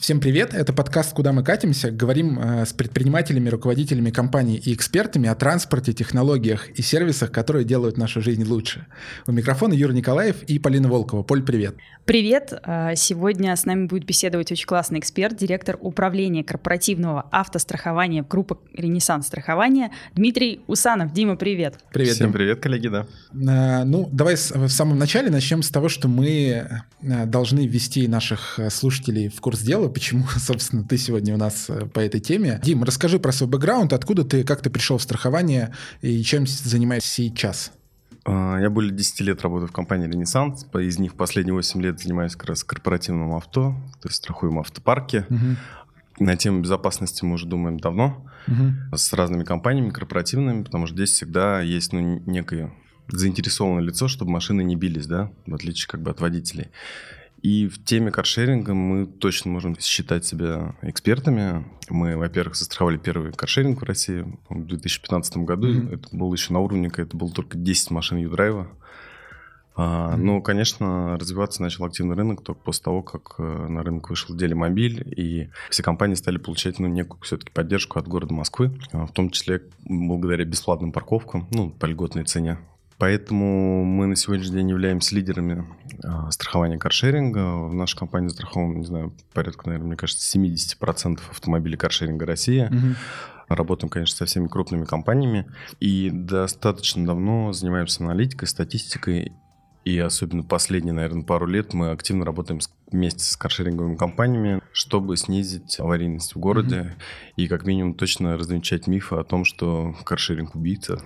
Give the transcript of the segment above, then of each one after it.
Всем привет, это подкаст «Куда мы катимся». Говорим с предпринимателями, руководителями компаний и экспертами о транспорте, технологиях и сервисах, которые делают нашу жизнь лучше. У микрофона Юра Николаев и Полина Волкова. Поль, привет. Привет. Сегодня с нами будет беседовать очень классный эксперт, директор управления корпоративного автострахования группы «Ренессанс Страхования» Дмитрий Усанов. Дима, привет. Привет. Всем привет, коллеги, да. Ну, давай в самом начале начнем с того, что мы должны ввести наших слушателей в курс дела. Почему, собственно, ты сегодня у нас по этой теме. Дим, расскажи про свой бэкграунд, откуда ты, как ты пришел в страхование и чем занимаешься сейчас? Я более 10 лет работаю в компании «Ренессанс». Из них последние 8 лет занимаюсь как раз корпоративным авто, то есть страхуем автопарки. Угу. На тему безопасности мы уже думаем давно, угу. с разными компаниями корпоративными, потому что здесь всегда есть некое заинтересованное лицо, чтобы машины не бились, да, в отличие как бы от водителей. И в теме каршеринга мы точно можем считать себя экспертами. Мы, во-первых, застраховали первый каршеринг в России в 2015 году. Mm-hmm. Это было еще на уровне, это было только 10 машин YouDrive. Mm-hmm. Но, конечно, развиваться начал активный рынок только после того, как на рынок вышел Делимобиль, и все компании стали получать некую все-таки поддержку от города Москвы, в том числе благодаря бесплатным парковкам, по льготной цене. Поэтому мы на сегодняшний день являемся лидерами страхования каршеринга. В нашей компании застраховано, не знаю, порядка, наверное, мне кажется, 70% автомобилей каршеринга России. Угу. Работаем, конечно, со всеми крупными компаниями. И достаточно давно занимаемся аналитикой, статистикой. И особенно последние, наверное, пару лет мы активно работаем вместе с каршеринговыми компаниями, чтобы снизить аварийность в городе mm-hmm. и как минимум точно развенчать мифы о том, что каршеринг убийца.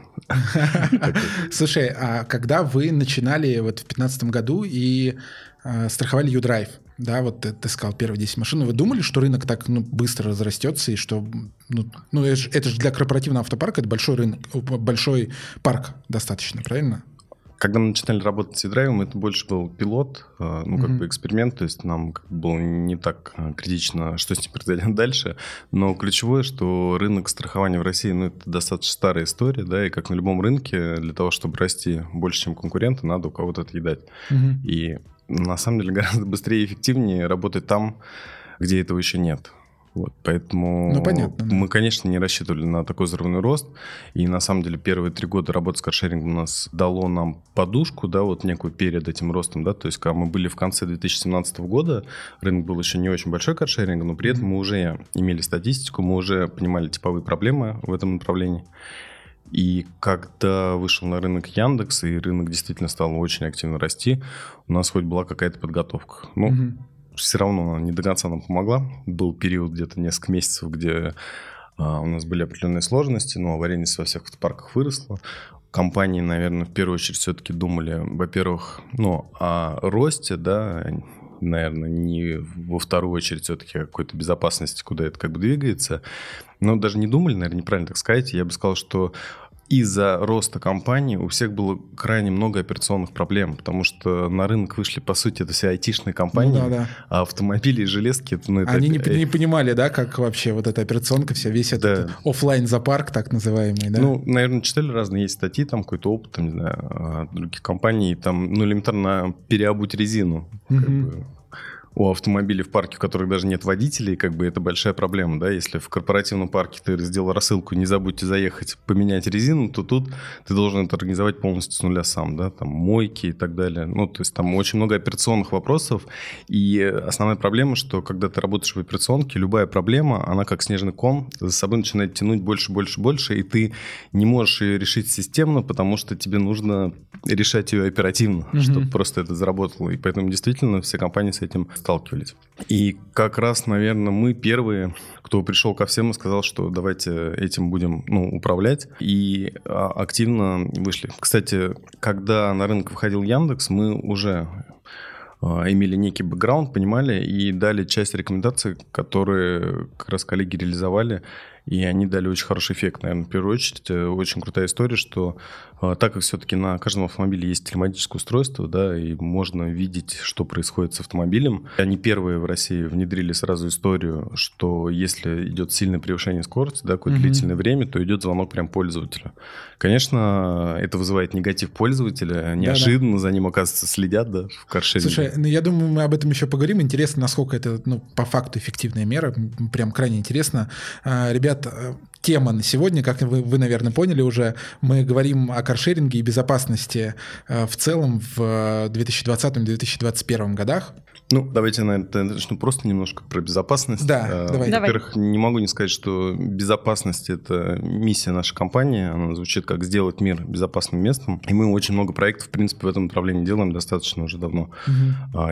Слушай, а когда вы начинали вот в 2015 году и страховали YouDrive, да, вот ты сказал первые 10 машин, вы думали, что рынок так быстро разрастется и что... это же для корпоративного автопарка это большой рынок, большой парк достаточно, правильно? Когда мы начинали работать с eDrive, это больше был пилот, эксперимент, то есть нам было не так критично, что с ним произойдет дальше, но ключевое, что рынок страхования в России, это достаточно старая история, да, и как на любом рынке, для того, чтобы расти больше, чем конкуренты, надо у кого-то отъедать. Mm-hmm. И на самом деле гораздо быстрее и эффективнее работать там, где этого еще нет. Поэтому мы, конечно, не рассчитывали на такой взрывной рост. И на самом деле первые 3 года работы с каршерингом у нас дало нам подушку, некую перед этим ростом. Да? То есть, когда мы были в конце 2017 года, рынок был еще не очень большой каршеринг, но при этом мы уже имели статистику, мы уже понимали типовые проблемы в этом направлении. И когда вышел на рынок Яндекс, и рынок действительно стал очень активно расти, у нас хоть была какая-то подготовка. Все равно не до конца нам помогла. Был период где-то несколько месяцев, где у нас были определенные сложности, но аварийность во всех автопарках выросла. Компании, наверное, в первую очередь все-таки думали, во-первых, о росте, наверное, не во вторую очередь все-таки о какой-то безопасности, куда это двигается. Но даже не думали, наверное, неправильно так сказать. Я бы сказал, что из-за роста компании у всех было крайне много операционных проблем, потому что на рынок вышли, по сути, это все айтишные компании, а автомобили и железки... Они не понимали, как вообще вот эта операционка вся, весь этот офлайн-запарк так называемый, да? Наверное, читали разные, есть статьи, там какой-то опыт, не знаю, от других компаний, там, элементарно переобуть резину, у автомобилей в парке, в которых даже нет водителей, это большая проблема, да, если в корпоративном парке ты сделал рассылку, не забудьте заехать, поменять резину, то тут ты должен это организовать полностью с нуля сам, да, там мойки и так далее, то есть там очень много операционных вопросов, и основная проблема, что когда ты работаешь в операционке, любая проблема, она как снежный ком, за собой начинает тянуть больше, и ты не можешь ее решить системно, потому что тебе нужно решать ее оперативно, чтобы просто это заработало, и поэтому действительно все компании с этим сталкивались. И как раз, наверное, мы первые, кто пришел ко всем и сказал, что давайте этим будем управлять, и активно вышли. Кстати, когда на рынок выходил Яндекс, мы уже имели некий бэкграунд, понимали и дали часть рекомендаций, которые как раз коллеги реализовали. и они дали очень хороший эффект, наверное, в первую очередь. Очень крутая история, что так как все-таки на каждом автомобиле есть телематическое устройство, да, и можно видеть, что происходит с автомобилем. Они первые в России внедрили сразу историю, что если идет сильное превышение скорости, да, какое-то длительное время, то идет звонок прям пользователю. Конечно, это вызывает негатив пользователя, неожиданно за ним, оказывается, следят, да, в каршеринге. Слушай, ну я думаю, мы об этом еще поговорим. Интересно, насколько это, ну, по факту эффективная мера, прям крайне интересно. Ребят, тема на сегодня, как вы, наверное, поняли уже, мы говорим о каршеринге и безопасности в целом в 2020-2021 годах. Ну, давайте, наверное, начну просто немножко про безопасность. Да, давай. Во-первых, не могу не сказать, что безопасность – это миссия нашей компании. Она звучит как «сделать мир безопасным местом». И мы очень много проектов, в принципе, в этом направлении делаем достаточно уже давно.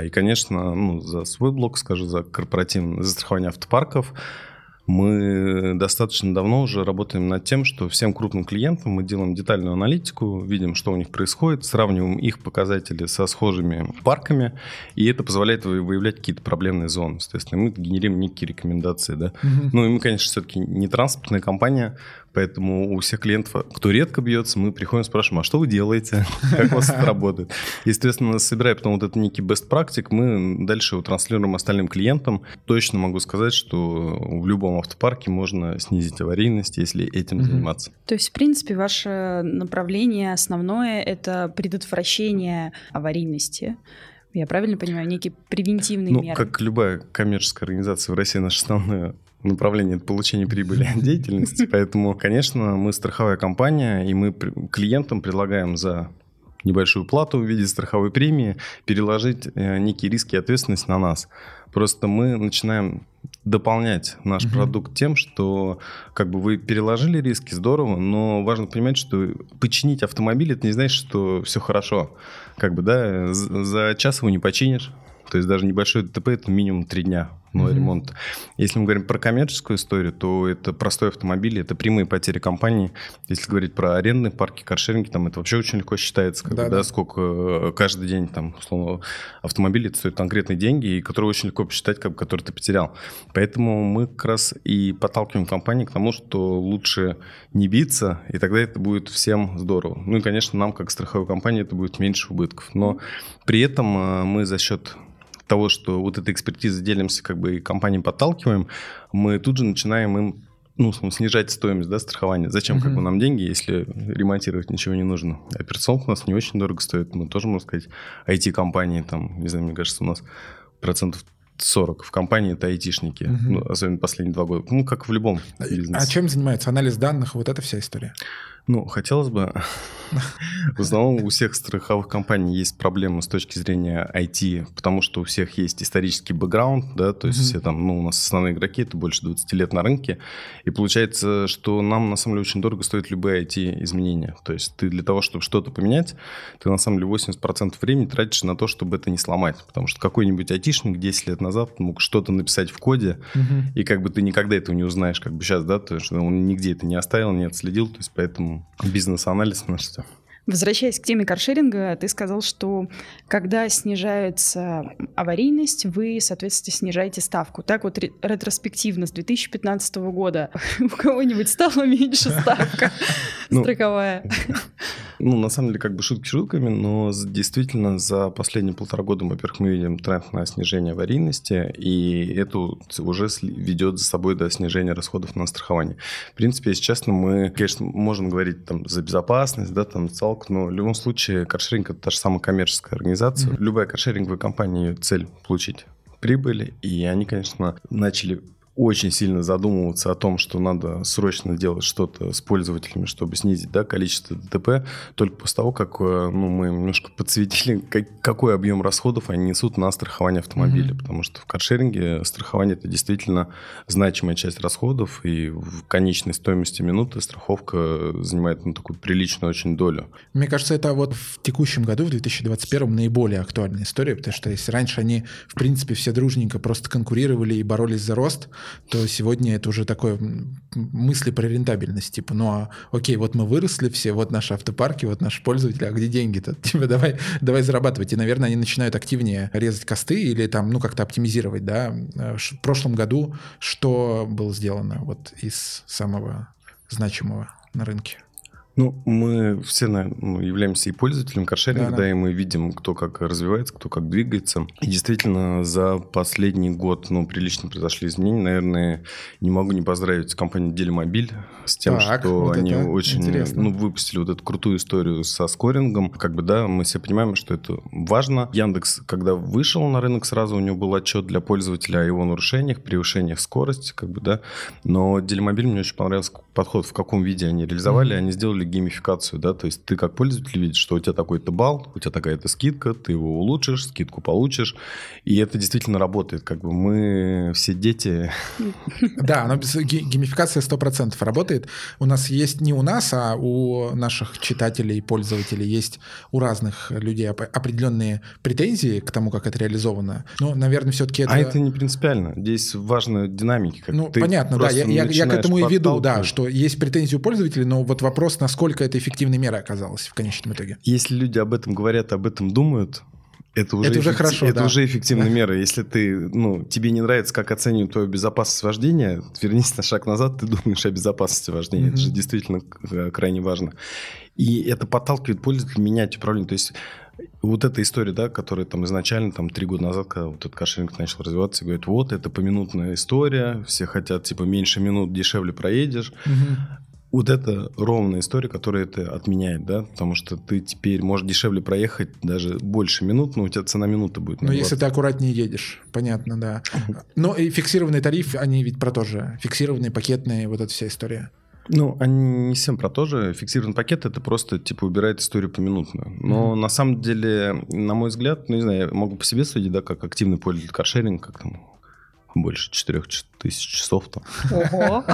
И, конечно, ну, за свой блог, скажу, за корпоративное застрахование автопарков, мы достаточно давно уже работаем над тем, что всем крупным клиентам мы делаем детальную аналитику, видим, что у них происходит, сравниваем их показатели со схожими парками, и это позволяет выявлять какие-то проблемные зоны. Естественно, мы генерируем некие рекомендации. Да? Ну и мы, конечно, все-таки не транспортная компания, поэтому у всех клиентов, кто редко бьется, мы приходим и спрашиваем, а что вы делаете, как у вас это работает. Естественно, собирая потом вот этот некий best practice, мы дальше его транслируем остальным клиентам. Точно могу сказать, что в любом автопарке можно снизить аварийность, если этим заниматься. То есть, в принципе, ваше направление основное – это предотвращение аварийности. Я правильно понимаю, некие превентивные меры? Ну, как любая коммерческая организация в России, наша основная направление – это получение прибыли от деятельности. Поэтому, конечно, мы страховая компания, и мы клиентам предлагаем за небольшую плату в виде страховой премии переложить некие риски и ответственность на нас. Просто мы начинаем дополнять наш продукт тем, что как бы вы переложили риски, здорово, но важно понимать, что починить автомобиль – это не значит, что все хорошо. Как бы, да, за час его не починишь. То есть даже небольшое ДТП – это минимум 3 дня ремонта. Если мы говорим про коммерческую историю, то это простой автомобиль, это прямые потери компании. Если говорить про арендные парки, каршеринги, там это вообще очень легко считается, как бы, да, сколько каждый день там, условно, автомобили стоят конкретные деньги, и которые очень легко посчитать, как бы, которые ты потерял. Поэтому мы как раз и подталкиваем компании к тому, что лучше не биться, и тогда это будет всем здорово. Ну и, конечно, нам, как страховой компании, это будет меньше убытков. Но при этом мы за счет того, что вот этой экспертизой делимся, как бы и компаниям подталкиваем, мы тут же начинаем им, ну, снижать стоимость, да, страхования. Зачем как бы нам деньги, если ремонтировать ничего не нужно? Операционка у нас не очень дорого стоит. Мы тоже, можно сказать, IT-компании, там, не знаю, мне кажется, у нас 40% в компании это айтишники, ну, особенно последние 2 года. Ну, как в любом бизнесе. А чем занимается? Анализ данных, вот эта вся история? Ну, хотелось бы. В основном у всех страховых компаний есть проблемы с точки зрения IT, потому что у всех есть исторический бэкграунд, да, то есть все там, ну, у нас основные игроки, это больше 20 лет на рынке, и получается, что нам, на самом деле, очень дорого стоят любые IT-изменения. То есть ты для того, чтобы что-то поменять, ты, на самом деле, 80% времени тратишь на то, чтобы это не сломать, потому что какой-нибудь айтишник 10 лет назад мог что-то написать в коде, и как бы ты никогда этого не узнаешь, как бы сейчас, да, то есть он нигде это не оставил, не отследил, то есть поэтому бизнес-анализ на что. Возвращаясь к теме каршеринга, ты сказал, что когда снижается аварийность, вы, соответственно, снижаете ставку. Так вот ретроспективно с 2015 года у кого-нибудь стала меньше ставка страховая? Ну, на самом деле, как бы шутки шутками, но действительно за последние 1,5 года, во-первых, мы видим тренд на снижение аварийности, и это уже ведет за собой до снижения расходов на страхование. В принципе, если честно, мы, конечно, можем говорить там за безопасность, да, там, но в любом случае каршеринг – это та же самая коммерческая организация. Любая каршеринговая компания, ее цель – получить прибыль, и они, конечно, начали очень сильно задумываться о том, что надо срочно делать что-то с пользователями, чтобы снизить, да, количество ДТП, только после того, как, ну, мы немножко подсветили, какой объем расходов они несут на страхование автомобиля, потому что в каршеринге страхование – это действительно значимая часть расходов, и в конечной стоимости минуты страховка занимает, ну, такую приличную очень долю. Мне кажется, это вот в текущем году, в 2021, наиболее актуальная история, потому что если раньше они, в принципе, все дружненько просто конкурировали и боролись за рост – то сегодня это уже такое мысли про рентабельность. Типа, ну а окей, вот мы выросли все, вот наши автопарки, вот наши пользователи, а где деньги-то? Типа, давай зарабатывать. И, наверное, они начинают активнее резать косты или там, ну, как-то оптимизировать, да. В прошлом году что было сделано вот из самого значимого на рынке? Ну, мы все, наверное, являемся и пользователем каршеринга, да, и мы видим, кто как развивается, кто как двигается. И действительно, за последний год, ну, прилично произошли изменения. Наверное, не могу не поздравить компанию Делимобиль с тем, что вот они очень выпустили вот эту крутую историю со скорингом. Как бы, да, мы все понимаем, что это важно. Яндекс, когда вышел на рынок, сразу у него был отчет для пользователя о его нарушениях, превышениях скорости, как бы, да. Но Делимобиль, мне очень понравился подход, в каком виде они реализовали. Они сделали геймификацию, да, то есть ты как пользователь видишь, что у тебя такой-то балл, у тебя такая-то скидка, ты его улучшишь, скидку получишь, и это действительно работает, как бы мы все дети. Да, но геймификация 100% работает. У нас есть, не у нас, а у наших читателей и пользователей есть у разных людей определенные претензии к тому, как это реализовано. Но, наверное, все-таки это... А это не принципиально, здесь важны динамики. Ну, понятно, да, я к этому и веду, да, что есть претензии у пользователей, но вот вопрос, насколько это эффективной мерой оказалось в конечном итоге. Если люди об этом говорят, об этом думают, это уже эффективная мера. Если ты, тебе не нравится, как оценивают твою безопасность вождения, вернись на шаг назад, ты думаешь о безопасности вождения. Это же действительно крайне важно. И это подталкивает пользователя менять управление. То есть вот эта история, да, которая там изначально, 3 года назад, когда вот этот каршеринг начал развиваться, говорят, вот, это поминутная история, все хотят, типа, меньше минут, дешевле проедешь. Вот это ровная история, которая это отменяет, да, потому что ты теперь можешь дешевле проехать даже больше минут, но у тебя цена минуты будет. Но если ты аккуратнее едешь, понятно, да. Но и фиксированный тариф, они ведь про то же, фиксированные, пакетные, вот эта вся история. Ну, они не всем про то же. Фиксированный пакет – это просто, убирает историю поминутно. Но на самом деле, на мой взгляд, не знаю, я могу по себе судить, да, как активный пользователь каршеринга, как там больше 4000 часов там. Ого!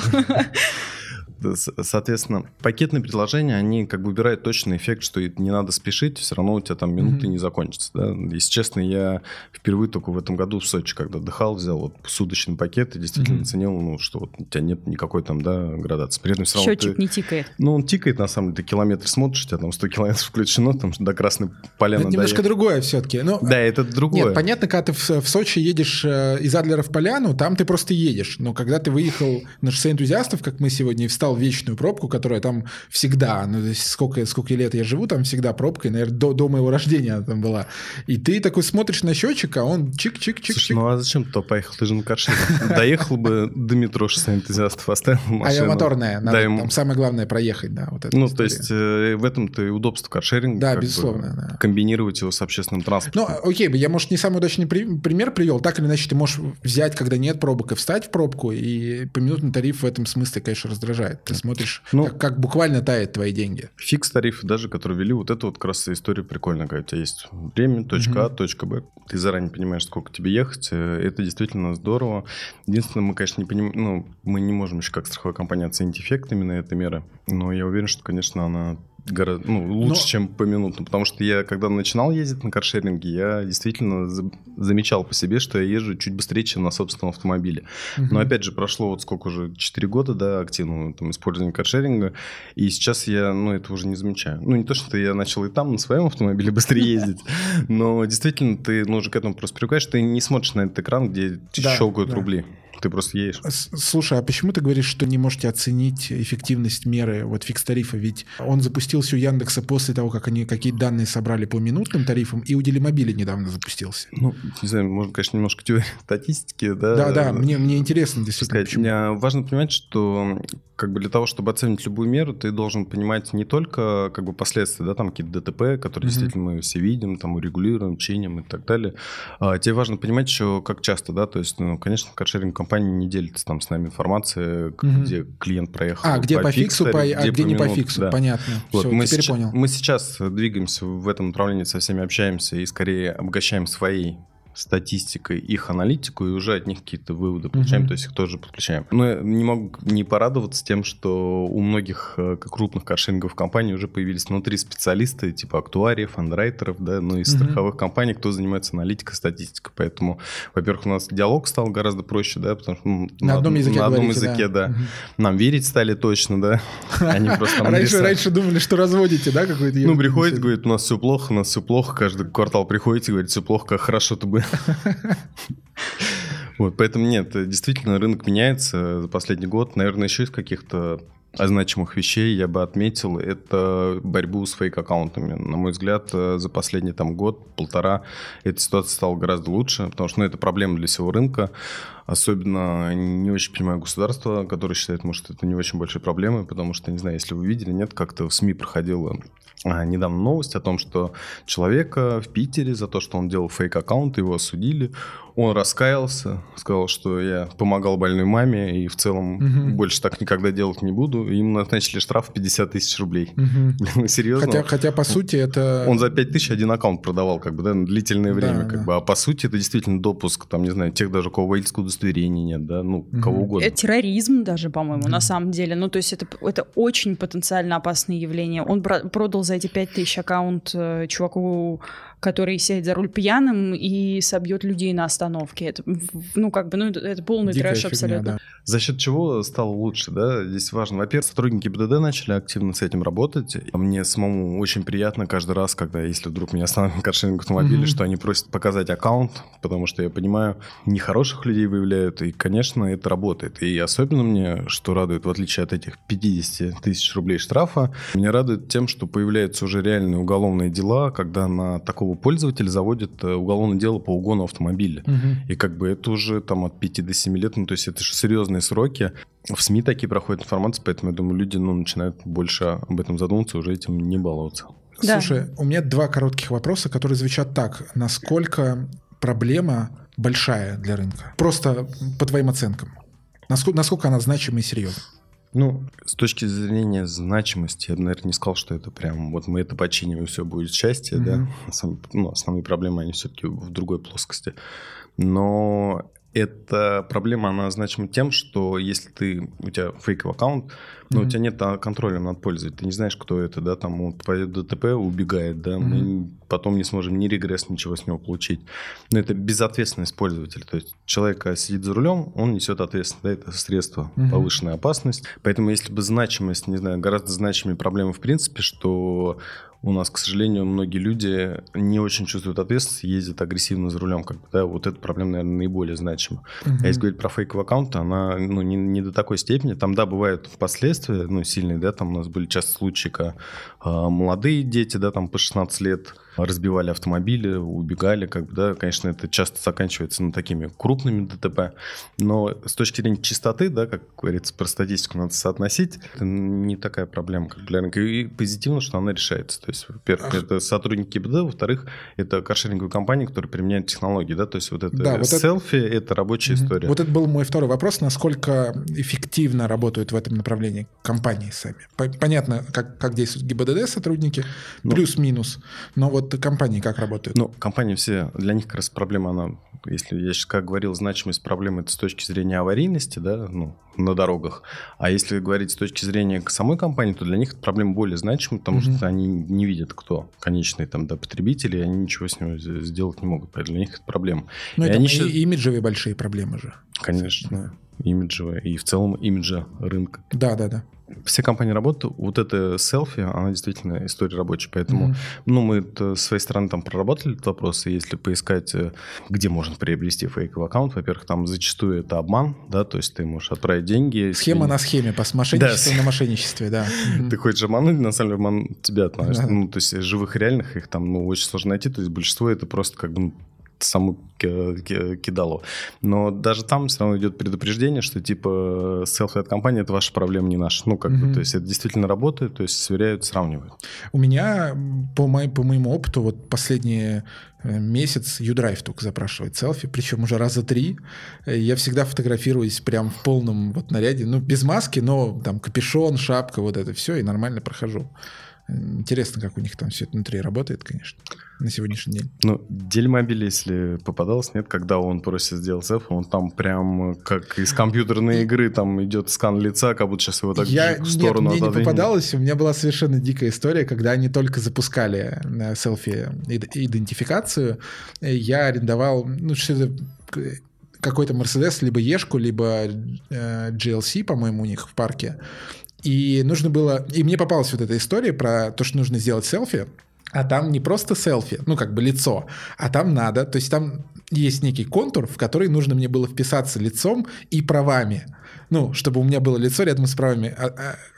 Соответственно, пакетные предложения, они как бы убирают точный эффект, что не надо спешить, все равно у тебя там минуты не закончатся. Да? Если честно, я впервые только в этом году в Сочи, когда отдыхал, взял вот суточный пакет и действительно оценил, что вот у тебя нет никакой там, да, градации. При этом все равно счетчик не тикает. Ну, он тикает, на самом деле, ты километр смотришь, у тебя там 100 километров включено, там до Красной Поляны. Это немножко другое все-таки. Но... Да, это другое. Нет, понятно, когда ты в Сочи едешь из Адлера в Поляну, там ты просто едешь. Но когда ты выехал на шоссе энтузиастов, как мы сегодня, и встал в вечную пробку, которая там всегда, сколько лет я живу, там всегда пробка, и, наверное, до моего рождения она там была. И ты такой смотришь на счетчик, а он чик-чик-чик-чик. Слушай, ну а зачем ты поехал? Ты же на каршеринге. Доехал бы до метро шоссе энтузиастов, оставил машину. А я моторная, там самое главное проехать, да, вот это. Ну, то есть в этом-то и удобство каршеринга. Да, безусловно. Комбинировать его с общественным транспортом. Ну, окей, я, может, не самый удачный пример привел, так или иначе ты можешь взять, когда нет пробок, и встать в пробку, и поминутный тариф в этом смысле, конечно, раздражает. Ты смотришь, как буквально тают твои деньги. Фикс-тарифы даже, которые ввели, вот это вот как раз история прикольная, когда у тебя есть время, точка А, точка Б. Ты заранее понимаешь, сколько тебе ехать. Это действительно здорово. Единственное, мы, конечно, не понимаем, мы не можем еще как страховая компания оценить эффект именно этой меры, но я уверен, что, конечно, она гораздо, лучше, чем поминутно. Потому что я, когда начинал ездить на каршеринге, я действительно замечал по себе, что я езжу чуть быстрее, чем на собственном автомобиле. Но опять же, прошло вот сколько уже, 4 года, да, активного использования каршеринга, и сейчас я, это уже не замечаю. Ну, не то, что я начал и там на своем автомобиле быстрее ездить, но действительно ты, уже к этому просто привыкаешь, ты не смотришь на этот экран, где щелкают рубли. Ты просто едешь. Слушай, а почему ты говоришь, что не можете оценить эффективность меры фикс-тарифа? Ведь он запустился у Яндекса после того, как они какие данные собрали по минутным тарифам, и у Делимобиля недавно запустился. Не знаю, можно, конечно, немножко теории статистики, да? Да, мне интересно действительно, почему. Важно понимать, что для того, чтобы оценить любую меру, ты должен понимать не только последствия, да, там какие-то ДТП, которые действительно мы все видим, там урегулируем, чиним и так далее. Тебе важно понимать еще, как часто, да, то есть, конечно, каршеринг компании не делится там с нами информацией, где клиент проехал. А, где по фиксу, где не по фиксу, да. Понятно. Вот, все, теперь понял. Мы сейчас двигаемся в этом направлении, со всеми общаемся и скорее обогащаем свои статистикой, их аналитику, и уже от них какие-то выводы получаем, то есть их тоже подключаем. Но я не могу не порадоваться тем, что у многих крупных каршеринговых компаний уже появились внутри специалисты, типа актуариев, фандрайтеров, да, ну и страховых компаний, кто занимается аналитикой, статистикой. Поэтому, во-первых, у нас диалог стал гораздо проще, да, потому что на одном языке, да. Нам верить стали точно, да. Они просто раньше думали, что разводите, да, какой-то... Ну, приходит, говорит, у нас все плохо, каждый квартал приходите, говорит, все плохо, как хорошо-то бы... Вот, поэтому нет, действительно, рынок меняется за последний год. Наверное, еще из каких-то значимых вещей я бы отметил, это борьбу с фейк-аккаунтами. На мой взгляд, за последний год-полтора эта ситуация стала гораздо лучше, потому что это проблема для всего рынка. Особенно не очень понимаю государство, которое считает, может, это не очень большой проблемой, потому что, не знаю, если вы видели, нет, как-то в СМИ проходила недавно новость о том, что человека в Питере за то, что он делал фейк-аккаунт, его осудили, он раскаялся, сказал, что я помогал больной маме и в целом больше так никогда делать не буду. Им назначили штраф в 50 тысяч рублей. Серьезно? Хотя, по сути, это... Он за 5 тысяч один аккаунт продавал, как бы, да, на длительное время, как бы. А по сути, это действительно допуск, там, не знаю, тех даже, у кого водительского удостоверений нет, да, ну, кого угодно. Это терроризм даже, по-моему, на самом деле. Ну, то есть это очень потенциально опасное явление. Он продал за эти 5 тысяч аккаунт чуваку, который сядет за руль пьяным и собьет людей на остановке. Это, ну, как бы, ну, это полный трэш абсолютно. Да. За счет чего стало лучше, да? Здесь важно. Во-первых, сотрудники ГИБДД начали активно с этим работать. Мне самому очень приятно каждый раз, когда, если вдруг меня останавливают каршеринг автомобиля, что они просят показать аккаунт, потому что я понимаю, нехороших людей выявляют, и, конечно, это работает. И особенно мне, что радует, в отличие от этих 50 тысяч рублей штрафа, меня радует тем, что появляются уже реальные уголовные дела, когда на такого пользователя заводит уголовное дело по угону автомобиля. И как бы это уже там от 5 до 7 лет, ну то есть это же серьезные сроки. В СМИ такие проходят информации, поэтому, я думаю, люди, ну, начинают больше об этом задумываться, уже этим не баловаться. Да. Слушай, у меня два коротких вопроса, которые звучат так. Насколько проблема большая для рынка? Просто по твоим оценкам. Насколько она значима и серьезна? Ну, с точки зрения значимости, я бы, наверное, не сказал, что это прям вот мы это починим, и все будет счастье, да. Основные проблемы, они все-таки в другой плоскости. Но эта проблема, она значима тем, что если у тебя фейковый аккаунт, но у тебя нет контроля над пользователем, ты не знаешь, кто это, да, там он пойдет в ДТП, убегает, да, мы потом не сможем ни регресс, ничего с него получить. Но это безответственность пользователя, то есть человек сидит за рулем, он несет ответственность, да, это средство, повышенная опасность, поэтому если бы значимость, не знаю, гораздо значимее проблемы в принципе, что у нас, к сожалению, многие люди не очень чувствуют ответственность, ездят агрессивно за рулем, как бы, да, вот эта проблема, наверное, наиболее значима. А если говорить про фейковый аккаунт, она, ну, не до такой степени, там, да, бывают впоследствии, ну, сильные, да, там у нас были часто случаи, когда молодые дети, да, там по 16 лет разбивали автомобили, убегали, как бы, да, конечно, это часто заканчивается, ну, такими крупными ДТП, но с точки зрения чистоты, да, как говорится, про статистику надо соотносить, это не такая проблема, как для рынка, и позитивно, что она решается, то есть, во-первых, это сотрудники ГИБДД, во-вторых, это каршеринговые компании, которые применяют технологии, да, то есть, вот это, да, вот селфи, это рабочая история. Вот это был мой второй вопрос, насколько эффективно работают в этом направлении компании сами. Понятно, как действуют ГИБДД сотрудники, плюс-минус, но вот компании как работают? Ну, компании все, для них как раз проблема, она, если я сейчас как говорил, значимость проблемы это с точки зрения аварийности, да, ну, на дорогах, а если говорить с точки зрения самой компании, то для них эта проблема более значима, потому что они не видят, кто конечный там, да, потребитель, и они ничего с ним сделать не могут, поэтому для них это проблема. Ну, это имиджевые большие проблемы же. Конечно, имиджевые, и в целом имиджа рынка. Да. Все компании работают, вот это селфи, она действительно история рабочая, поэтому ну, мы с своей стороны там проработали этот вопрос, и если поискать, где можно приобрести фейковый аккаунт, во-первых, там зачастую это обман, да, то есть ты можешь отправить деньги. Схема на схеме, мошенничество на мошенничестве, да. Ты хочешь обмануть, на самом деле обман тебя относится, ну, то есть живых реальных их там, ну, очень сложно найти, то есть большинство это просто как бы... саму кидалу. Но даже там все равно идет предупреждение, что типа селфи от компании – это ваша проблема, не наша. Ну, как бы, то есть это действительно работает, то есть сверяют, сравнивают. У меня, по моему опыту, вот последние месяц YouDrive только запрашивает селфи, причем уже раза 3. Я всегда фотографируюсь прям в полном вот наряде, ну, без маски, но там капюшон, шапка, вот это все, и нормально прохожу. Интересно, как у них там все это внутри работает, конечно. на сегодняшний день? Ну, Делимобиль, если попадалось, нет, когда он просит сделать селфи, он там прям как из компьютерной игры, там идет скан лица, как будто сейчас его так в сторону отодвинули. Нет, мне не попадалось, у меня была совершенно дикая история, когда они только запускали селфи-идентификацию, я арендовал, ну, что-то... какой-то Мерседес, либо Ешку, либо GLC, по-моему, у них в парке. И нужно было... И мне попалась вот эта история про то, что нужно сделать селфи, а там не просто селфи, ну, как бы лицо, а там надо... То есть там есть некий контур, в который нужно мне было вписаться лицом и правами. Ну, чтобы у меня было лицо рядом с правами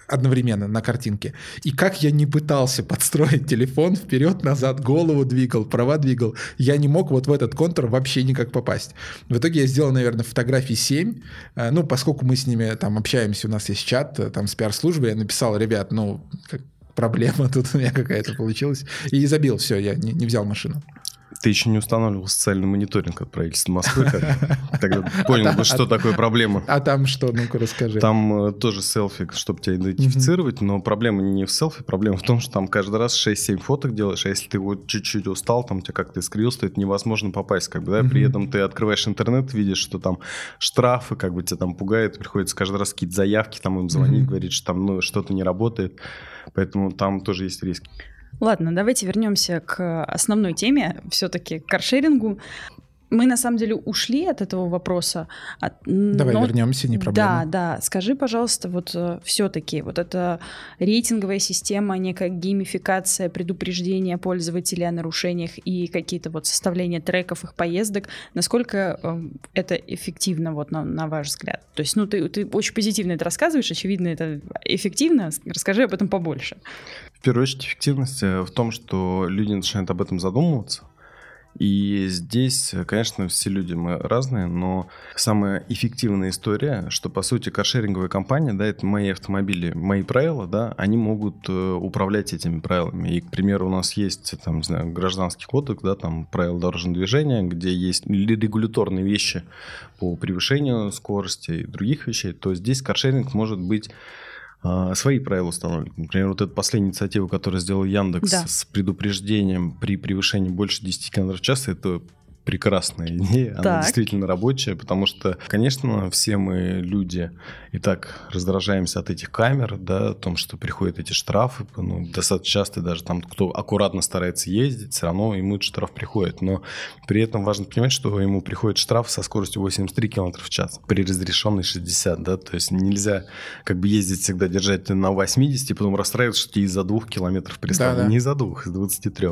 одновременно на картинке. И как я не пытался подстроить телефон вперед-назад, голову двигал, права двигал, я не мог вот в этот контур вообще никак попасть. В итоге я сделал, наверное, фотографий 7. Ну, поскольку мы с ними там общаемся, у нас есть чат там с пиар-службой, я написал: ребят, ну, проблема тут у меня какая-то получилась. И забил, все, я не взял машину. Ты еще не устанавливал социальный мониторинг от правительства Москвы, тогда понял бы, что такое проблема. А там что? Ну-ка расскажи. Там тоже селфи, чтобы тебя идентифицировать, но проблема не в селфи, проблема в том, что там каждый раз 6-7 фоток делаешь, а если ты вот чуть-чуть устал, там тебя как-то искривился, то это невозможно попасть, как бы, да, при этом ты открываешь интернет, видишь, что там штрафы, как бы тебя там пугает, приходится каждый раз какие-то заявки, там им звонить, говорить, что там ну, что-то не работает, поэтому там тоже есть риски. Ладно, давайте вернемся к основной теме, все-таки к каршерингу. Мы, на самом деле, ушли от этого вопроса. Давай вернемся, не проблема. Да. Скажи, пожалуйста, вот все-таки вот эта рейтинговая система, некая геймификация, предупреждение пользователя о нарушениях и какие-то вот составления треков их поездок, насколько это эффективно, вот на ваш взгляд? То есть, ну, ты очень позитивно это рассказываешь, очевидно, это эффективно. Расскажи об этом побольше. В первую очередь, эффективность в том, что люди начинают об этом задумываться. И здесь, конечно, все люди мы разные, но самая эффективная история, что, по сути, каршеринговая компания, да, это мои автомобили, мои правила, да, они могут управлять этими правилами. И, к примеру, у нас есть, там, не знаю, гражданский кодекс, да, там, правила дорожного движения, где есть регуляторные вещи по превышению скорости и других вещей, то здесь каршеринг может быть... свои правила устанавливать. Например, вот эта последняя инициатива, которую сделал Яндекс с предупреждением при превышении больше 10 км в час, это прекрасная идея, она действительно рабочая, потому что, конечно, все мы, люди, и так раздражаемся от этих камер, да, о том, что приходят эти штрафы, ну, достаточно часто даже там, кто аккуратно старается ездить, все равно ему этот штраф приходит, но при этом важно понимать, что ему приходит штраф со скоростью 83 км в час, при разрешенной 60, да, то есть нельзя как бы ездить всегда, держать на 80, и потом расстраиваться, что тебе из-за 2 км приставили, не из-за 2, из-за 23.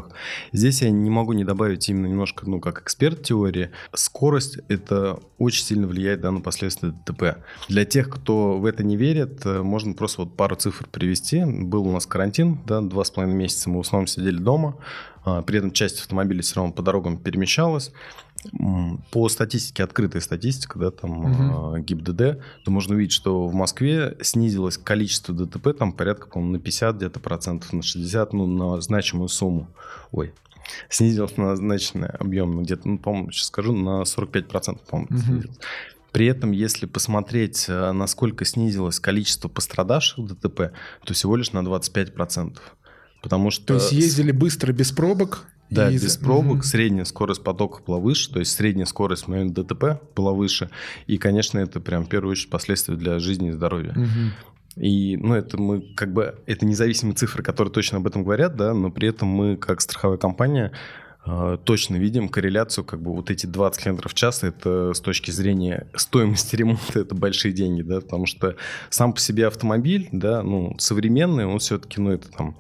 Здесь я не могу не добавить именно немножко, ну, как эксперт, теории, скорость это очень сильно влияет, да, на последствия ДТП. Для тех, кто в это не верит, можно просто вот пару цифр привести. Был у нас карантин, да, 2,5 месяца мы в основном сидели дома, при этом часть автомобилей все равно по дорогам перемещалась. По статистике, открытая статистика, да, там, ГИБДД, то можно увидеть, что в Москве снизилось количество ДТП, там порядка, по-моему, на 50 где-то процентов, на 60, ну, на значимую сумму. Снизился назначенный объем где-то, ну, по-моему, сейчас скажу, на 45%, по-моему, снизился. При этом, если посмотреть, насколько снизилось количество пострадавших в ДТП, то всего лишь на 25%. Потому что... То есть ездили быстро, без пробок? Да, без пробок, средняя скорость потока была выше, то есть средняя скорость в момент ДТП была выше. И, конечно, это прям в первую очередь последствия для жизни и здоровья. И, ну, это мы как бы, это независимые цифры, которые точно об этом говорят, да, но при этом мы, как страховая компания, точно видим корреляцию, как бы вот эти 20 км в час, это с точки зрения стоимости ремонта, это большие деньги, да, потому что сам по себе автомобиль, да, ну, современный, он все-таки, ну, это там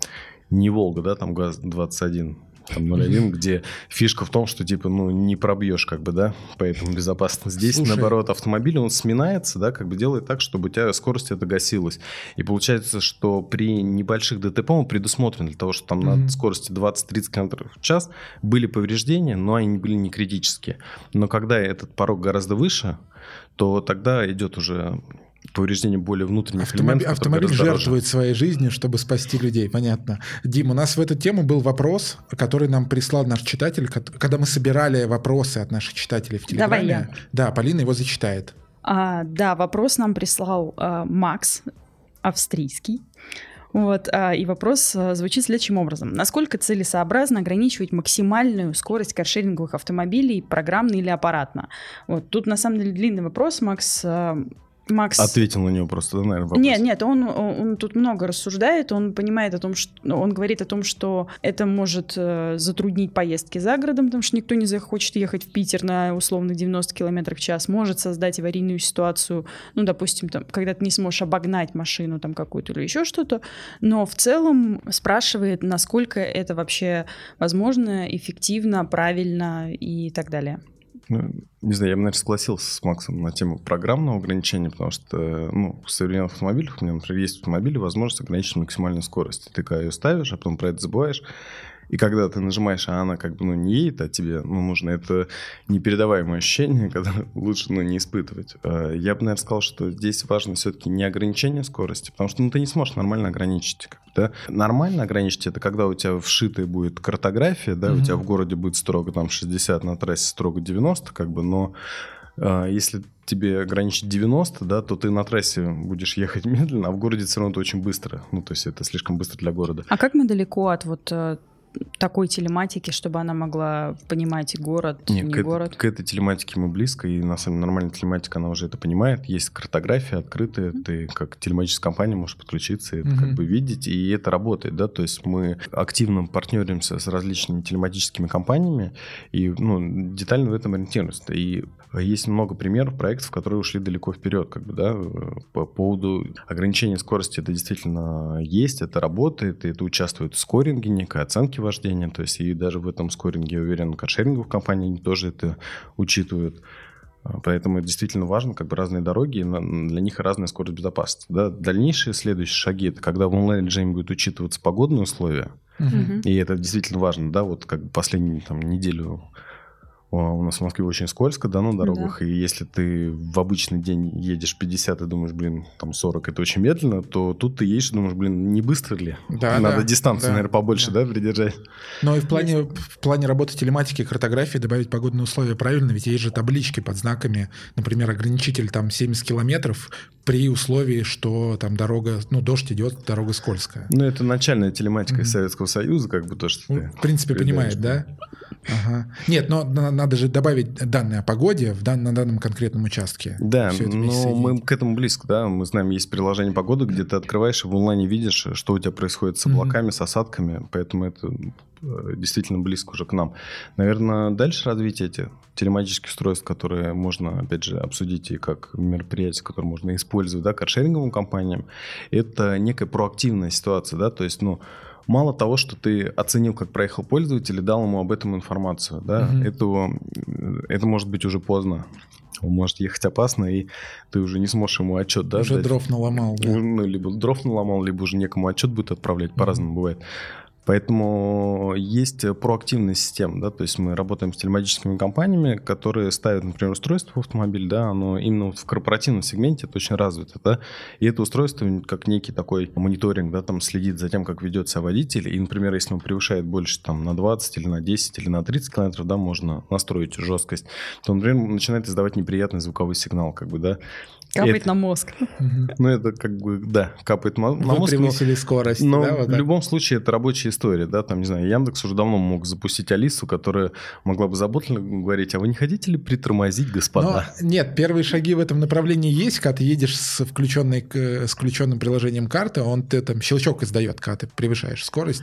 не Волга, да, там ГАЗ-21. Там 0.1, где фишка в том, что типа, ну, не пробьешь, как бы, да, поэтому безопасно. Здесь, наоборот, автомобиль, он сминается, да, как бы делает так, чтобы у тебя скорость это гасилась. И получается, что при небольших ДТП он предусмотрен для того, что там на скорости 20-30 км в час были повреждения, но они были не критические. Но когда этот порог гораздо выше, то тогда идет уже... повреждение более внутренних элементов. Автомобиль жертвует своей жизнью, чтобы спасти людей, понятно. Дим, у нас в эту тему был вопрос, который нам прислал наш читатель, когда мы собирали вопросы от наших читателей в Телеграме. Давай я. Да, Полина его зачитает. Да, вопрос нам прислал Макс, австрийский. Вот, и вопрос звучит следующим образом. Насколько целесообразно ограничивать максимальную скорость каршеринговых автомобилей программно или аппаратно? Вот, тут на самом деле длинный вопрос, Макс ответил на него просто, да, наверное, вопрос. Нет, он тут много рассуждает, он понимает о том, что он говорит о том, что это может затруднить поездки за городом, потому что никто не захочет ехать в Питер на условно 90 км в час, может создать аварийную ситуацию, ну, допустим, там, когда ты не сможешь обогнать машину там какую-то или еще что-то, но в целом спрашивает, насколько это вообще возможно, эффективно, правильно и так далее. Не знаю, я бы, наверное, согласился с Максом на тему программного ограничения, потому что, ну, в современных автомобилях, у меня, например, есть автомобили, возможность ограничить максимальную скорость. Ты когда ее ставишь, а потом про это забываешь, и когда ты нажимаешь, а она как бы, ну, не едет, а тебе, ну, нужно, это непередаваемое ощущение, которое лучше, ну, не испытывать. Я бы, наверное, сказал, что здесь важно все-таки не ограничение скорости, потому что, ну, ты не сможешь нормально ограничить, да? Нормально ограничить — это когда у тебя вшитая будет картография, да, у тебя в городе будет строго там 60, на трассе строго 90, как бы, но если тебе ограничить 90, да, то ты на трассе будешь ехать медленно, а в городе все равно это очень быстро, ну, то есть это слишком быстро для города. А как мы далеко от вот такой телематики, чтобы она могла понимать город, город? К этой телематике мы близко, и на самом деле нормальная телематика, она уже это понимает. Есть картография открытая, ты как телематическая компания можешь подключиться и это как бы видеть, и это работает, да, то есть мы активно партнеримся с различными телематическими компаниями и, ну, детально в этом ориентируемся. И есть много примеров проектов, которые ушли далеко вперед, как бы, да, по поводу ограничения скорости это действительно есть, это работает, и это участвует в скоринге, некой оценке вождения, то есть и даже в этом скоринге, я уверен, каршеринговые компании тоже это учитывают. Поэтому это действительно важно, как бы разные дороги, для них разная скорость безопасности. Да? Дальнейшие следующие шаги — это когда в онлайн-режиме будут учитываться погодные условия, и это действительно важно, да, вот как бы последнюю там неделю у нас в Москве очень скользко, да, на дорогах, и если ты в обычный день едешь 50 и думаешь, блин, там 40, это очень медленно, то тут ты едешь и думаешь, блин, не быстро ли? Да, надо дистанцию, наверное, побольше, да, придержать. Но и в плане работы телематики и картографии добавить погодные условия правильно, ведь есть же таблички под знаками, например, ограничитель там 70 километров при условии, что там дорога, ну, дождь идет, дорога скользкая. Ну, это начальная телематика из Советского Союза, как бы то, что ты... В принципе, понимаешь, да? Ага. Нет, но надо же добавить данные о погоде на данном конкретном участке. Да, но мы к этому близко, да. Мы знаем, есть приложение «Погода», где ты открываешь и в онлайне видишь, что у тебя происходит с облаками, с осадками, поэтому это действительно близко уже к нам. Наверное, дальше развитие этих телематических устройств, которые можно, опять же, обсудить и как мероприятие, которое можно использовать, да, каршеринговым компаниям, это некая проактивная ситуация, да, то есть, ну, мало того, что ты оценил, как проехал пользователь, и дал ему об этом информацию, да, это может быть уже поздно. Он может ехать опасно, и ты уже не сможешь ему отчет дать. Уже дров наломал, да? Ну, либо дров наломал, либо уже некому отчет будет отправлять, по-разному бывает. Поэтому есть проактивная система, да, то есть мы работаем с телематическими компаниями, которые ставят, например, устройство в автомобиль, да, оно именно вот в корпоративном сегменте это очень развито, да, и это устройство как некий такой мониторинг, да, там следит за тем, как ведет себя водитель, и, например, если он превышает больше там на 20 или на 10 или на 30 километров, да, можно настроить жесткость, то, например, начинает издавать неприятный звуковой сигнал, как бы, да. Капает на мозг. Ну, это как бы, да, капает на мозг. Вы превысили скорость. Но да, вот в любом случае это рабочая история, да, там, не знаю, Яндекс уже давно мог запустить Алису, которая могла бы заботливо говорить, а вы не хотите ли притормозить, господа? Но, нет, первые шаги в этом направлении есть, когда ты едешь с включенным приложением карты, он тебе там щелчок издает, когда ты превышаешь скорость.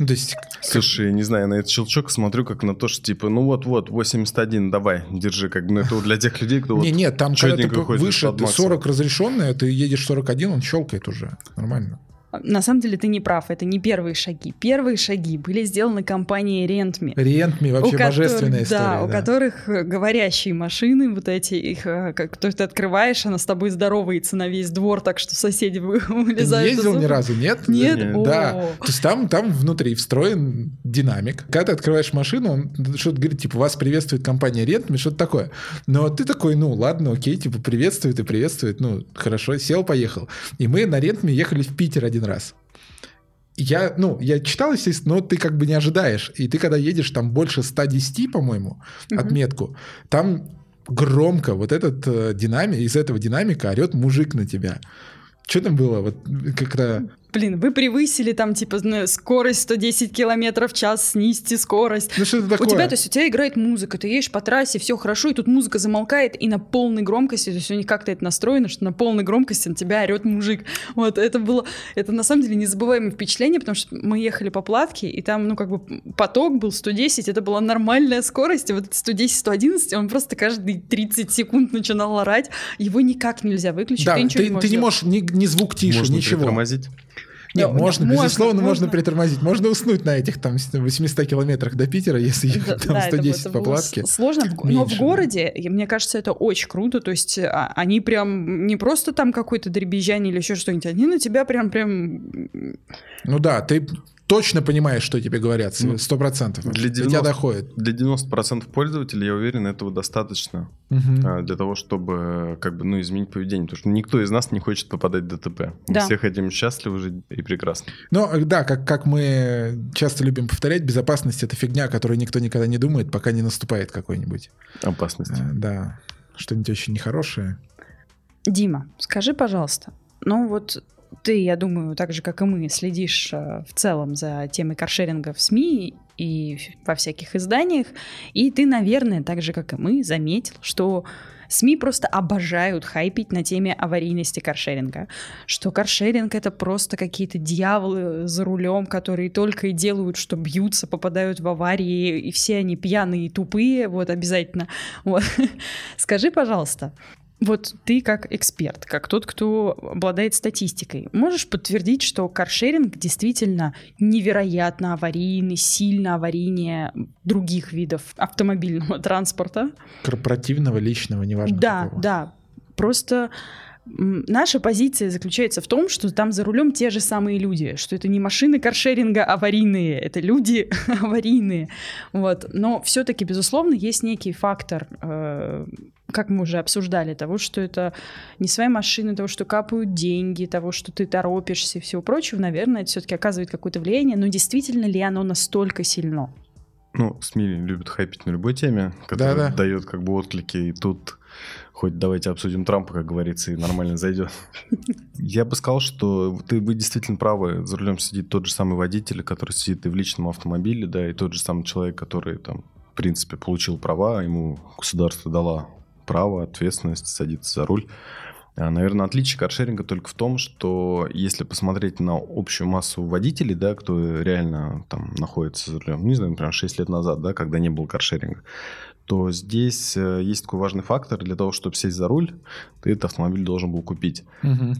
Ну, то есть... Слушай, я не знаю, на этот щелчок смотрю как на то, что типа, ну вот, 81, давай, держи, как бы, ну, это для тех людей, кто вот... Нет, там, когда ты выше, ты 40 разрешенная, ты едешь 41, он щелкает уже, нормально. На самом деле ты не прав, это не первые шаги. Первые шаги были сделаны компанией Rentmee. Rentmee вообще божественная история. Да, у которых говорящие машины, вот эти, их, как то ты открываешь, она с тобой здоровается на весь двор, так что соседи вылезают. Ты не ездил ни разу, нет? Нет. Да. То есть там внутри встроен динамик. Когда ты открываешь машину, он что-то говорит, типа, вас приветствует компания Rentmee, что-то такое. Но ты такой, ну ладно, окей, типа, приветствует, ну хорошо, сел, поехал. И мы на Rentmee ехали в Питер один раз. Я читал, естественно, но ты как бы не ожидаешь. И ты, когда едешь, там больше 110, по-моему, отметку, там громко вот этот динамик, из этого динамика орет мужик на тебя. Что там было? Вот как-то блин, вы превысили там, типа, скорость 110 км в час, снизьте скорость. Ну что это такое? У тебя, то есть, у тебя играет музыка, ты едешь по трассе, все хорошо, и тут музыка замолкает, и на полной громкости, то есть у них как-то это настроено, что на полной громкости на тебя орет мужик. Вот, это было, это на самом деле незабываемое впечатление, потому что мы ехали по Платке, и там, ну, как бы, поток был 110, это была нормальная скорость, и вот 110-111, он просто каждые 30 секунд начинал орать, его никак нельзя выключить, да, ты не можешь ни звук тише, можно ничего. Притормозить. Нет, можно, безусловно, можно притормозить. Можно уснуть на этих там 800 километрах до Питера, если ехать там 110 это по Платке. Сложно, но в городе, мне кажется, это очень круто. То есть они прям не просто там какое-то дребезжание или еще что-нибудь, они на тебя прям... Ну да, ты точно понимаешь, что тебе говорят, 100%. Для 90%, тебя доходит. Для 90% пользователей, я уверен, этого достаточно для того, чтобы как бы, ну, изменить поведение. Потому что никто из нас не хочет попадать в ДТП. Да. Мы все хотим счастливо жить и прекрасно. Ну да, как мы часто любим повторять, безопасность — это фигня, о которой никто никогда не думает, пока не наступает какой-нибудь. Опасность. Да, что-нибудь очень нехорошее. Дима, скажи, пожалуйста, ну вот... Ты, я думаю, так же, как и мы, следишь в целом за темой каршеринга в СМИ и во всяких изданиях. И ты, наверное, так же, как и мы, заметил, что СМИ просто обожают хайпить на теме аварийности каршеринга. Что каршеринг — это просто какие-то дьяволы за рулем, которые только и делают, что бьются, попадают в аварии, и все они пьяные и тупые, вот, обязательно. Вот. Скажи, пожалуйста... Вот ты как эксперт, как тот, кто обладает статистикой, можешь подтвердить, что каршеринг действительно невероятно аварийный, сильно аварийнее других видов автомобильного транспорта? Корпоративного, личного, неважно. Да, какого. Да. Просто наша позиция заключается в том, что там за рулем те же самые люди, что это не машины каршеринга аварийные, это люди аварийные. Вот. Но все-таки, безусловно, есть некий фактор... как мы уже обсуждали, того, что это не своя машина, того, что капают деньги, того, что ты торопишься и всего прочего, наверное, это все-таки оказывает какое-то влияние, но действительно ли оно настолько сильно? Ну, СМИ любят хайпить на любой теме, которая дает как бы отклики, и тут хоть давайте обсудим Трампа, как говорится, и нормально зайдет. Я бы сказал, что вы действительно правы, за рулем сидит тот же самый водитель, который сидит и в личном автомобиле, да, и тот же самый человек, который там, в принципе, получил права, ему государство дало право, ответственность, садиться за руль. Наверное, отличие каршеринга только в том, что если посмотреть на общую массу водителей, да, кто реально там находится за рулем, не знаю, например, 6 лет назад, да, когда не было каршеринга, то здесь есть такой важный фактор. Для того, чтобы сесть за руль, ты этот автомобиль должен был купить.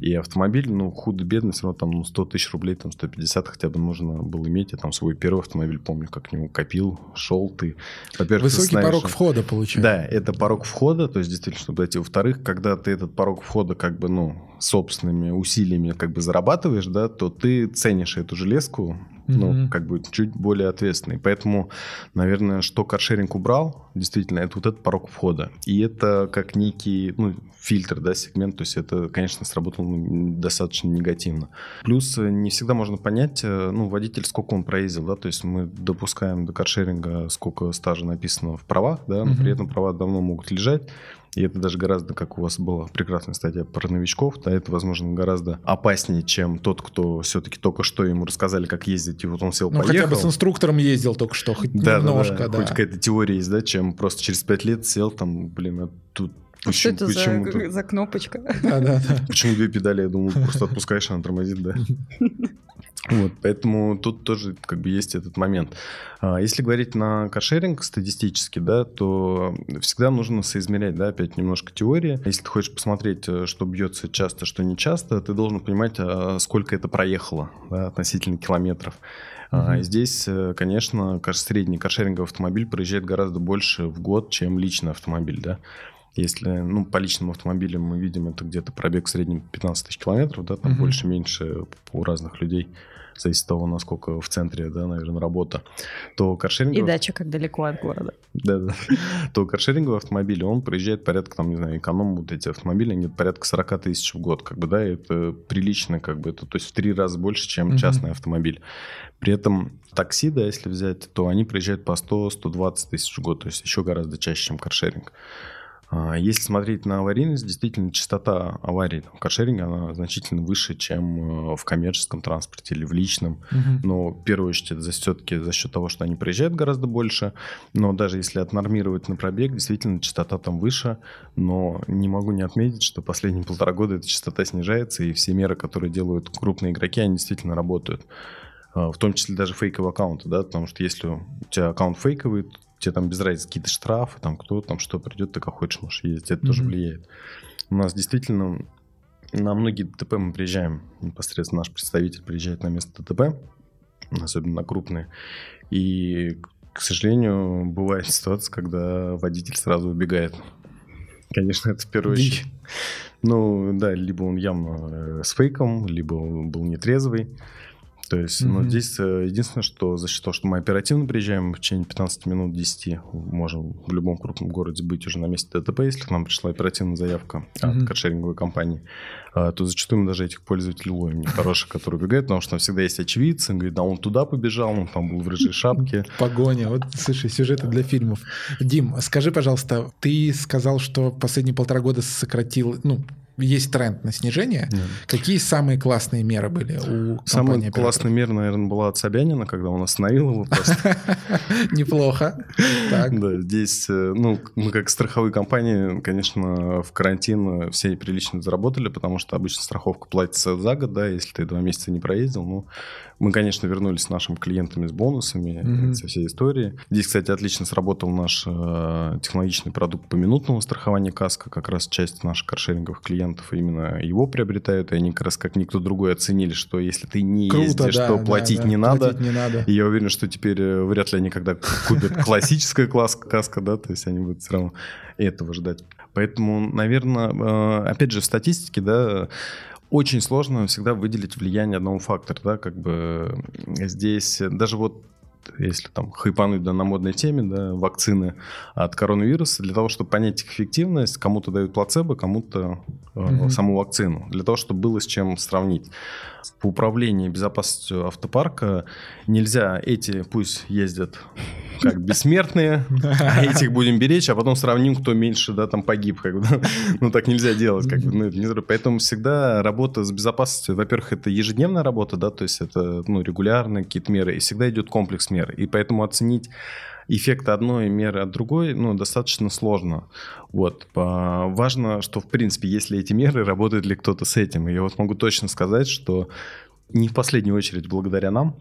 И автомобиль, ну, худо-бедно, все равно там 100 тысяч рублей, там 150 хотя бы нужно было иметь. Я там свой первый автомобиль, помню, как к нему копил, шел ты. Во-первых, высокий порог входа, получается. Да, это порог входа, то есть действительно, чтобы дойти. Во-вторых, когда ты этот порог входа как бы, ну, собственными усилиями как бы зарабатываешь, да, то ты ценишь эту железку, ну, как бы чуть более ответственный. Поэтому, наверное, что каршеринг убрал, действительно, это вот этот порог входа. И это как некий, ну, фильтр, да, сегмент. То есть это, конечно, сработало достаточно негативно. Плюс не всегда можно понять, ну, водитель, сколько он проездил, да. То есть мы допускаем до каршеринга, сколько стажа написано в правах, да, но при этом права давно могут лежать. И это даже гораздо, как у вас была прекрасная статья про новичков, да, это, возможно, гораздо опаснее, чем тот, кто все-таки только что ему рассказали, как ездить, и вот он сел, поехал. Ну, хотя бы с инструктором ездил только что, хоть немножко, да. Хоть какая-то теория есть, да, чем просто через 5 лет сел, там, блин, а тут... Почему, что это за кнопочка? Да. Почему 2 педали, я думал, просто отпускаешь, она тормозит, да. Вот, поэтому тут тоже как бы есть этот момент. Если говорить на каршеринг статистически, да, то всегда нужно соизмерять, да, опять немножко теории. Если ты хочешь посмотреть, что бьется часто, что не часто, ты должен понимать, сколько это проехало, да, относительно километров. Здесь, конечно, средний каршеринговый автомобиль проезжает гораздо больше в год, чем личный автомобиль, да. Если, ну, по личному автомобилю мы видим, это где-то пробег в среднем 15 тысяч километров, да, там больше-меньше у разных людей, зависит от того, насколько в центре, да, наверное, работа, то каршеринговый... И дача, как далеко от города. Да, то каршеринговый автомобиль, он проезжает порядка, там, не знаю, эконом, вот эти автомобили, они порядка 40 тысяч в год, как бы, да, это прилично, как бы, это, то есть в 3 раза больше, чем частный автомобиль. При этом такси, да, если взять, то они проезжают по 100-120 тысяч в год, то есть еще гораздо чаще, чем каршеринг. Если смотреть на аварийность, действительно частота аварий в каршеринге, она значительно выше, чем в коммерческом транспорте или в личном. Угу. Но в первую очередь это все-таки за счет того, что они проезжают гораздо больше. Но даже если отнормировать на пробег, действительно частота там выше. Но не могу не отметить, что последние 1,5 года эта частота снижается, и все меры, которые делают крупные игроки, они действительно работают. В том числе даже фейковые аккаунты, да, потому что если у тебя аккаунт фейковый, тебе там без разницы какие-то штрафы, там кто там что придет, ты как хочешь можешь ездить, это тоже влияет. У нас действительно на многие ДТП мы приезжаем, непосредственно наш представитель приезжает на место ДТП, особенно на крупные, и, к сожалению, бывает ситуация, когда водитель сразу убегает. Конечно, это в первую очередь. Ну да, либо он явно с фейком, либо он был нетрезвый. То есть, но здесь единственное, что за счет того, что мы оперативно приезжаем, в течение 15 минут 10 можем в любом крупном городе быть уже на месте ДТП, если к нам пришла оперативная заявка от каршеринговой компании, то зачастую мы даже этих пользователей ловим нехороших, которые убегают, потому что там всегда есть очевидцы, он говорит, да, он туда побежал, он там был в рыжей шапке. Погоня, вот, слушай, сюжеты для фильмов. Дим, скажи, пожалуйста, ты сказал, что последние 1,5 года сократил, ну, есть тренд на снижение. Yeah. Какие самые классные меры были у компании? Самая классная мера, наверное, была от Собянина, когда он остановил его просто. Неплохо. Да, здесь, ну, мы как страховые компании, конечно, в карантин все прилично заработали, потому что обычно страховка платится за год, да, если ты 2 месяца не проездил. Ну, мы, конечно, вернулись с нашими клиентами с бонусами, со всей историей. Здесь, кстати, отлично сработал наш технологичный продукт поминутного страхования каско, как раз часть наших каршеринговых клиентов именно его приобретают, и они как раз как никто другой оценили, что если ты не ездишь, то платить не надо. И я уверен, что теперь вряд ли они когда купят классическая каска, да, то есть они будут все равно этого ждать. Поэтому, наверное, опять же, в статистике, да, очень сложно всегда выделить влияние одного фактора, да, как бы здесь даже вот если там хайпануть, да, на модной теме, да, вакцины от коронавируса, для того, чтобы понять их эффективность, кому-то дают плацебо, кому-то саму вакцину, для того, чтобы было с чем сравнить. По управлению безопасностью автопарка нельзя эти пусть ездят как бессмертные, а этих будем беречь, а потом сравним, кто меньше, да, там погиб, как бы. Ну так нельзя делать, как бы. Ну, это не... Поэтому всегда работа с безопасностью, во-первых, это ежедневная работа, да, то есть это, ну, регулярные какие-то меры, и всегда идет комплекс мер, и поэтому оценить эффект одной меры от другой, ну, достаточно сложно. Вот. Важно, что, в принципе, есть ли эти меры, работает ли кто-то с этим. И я вот могу точно сказать, что не в последнюю очередь благодаря нам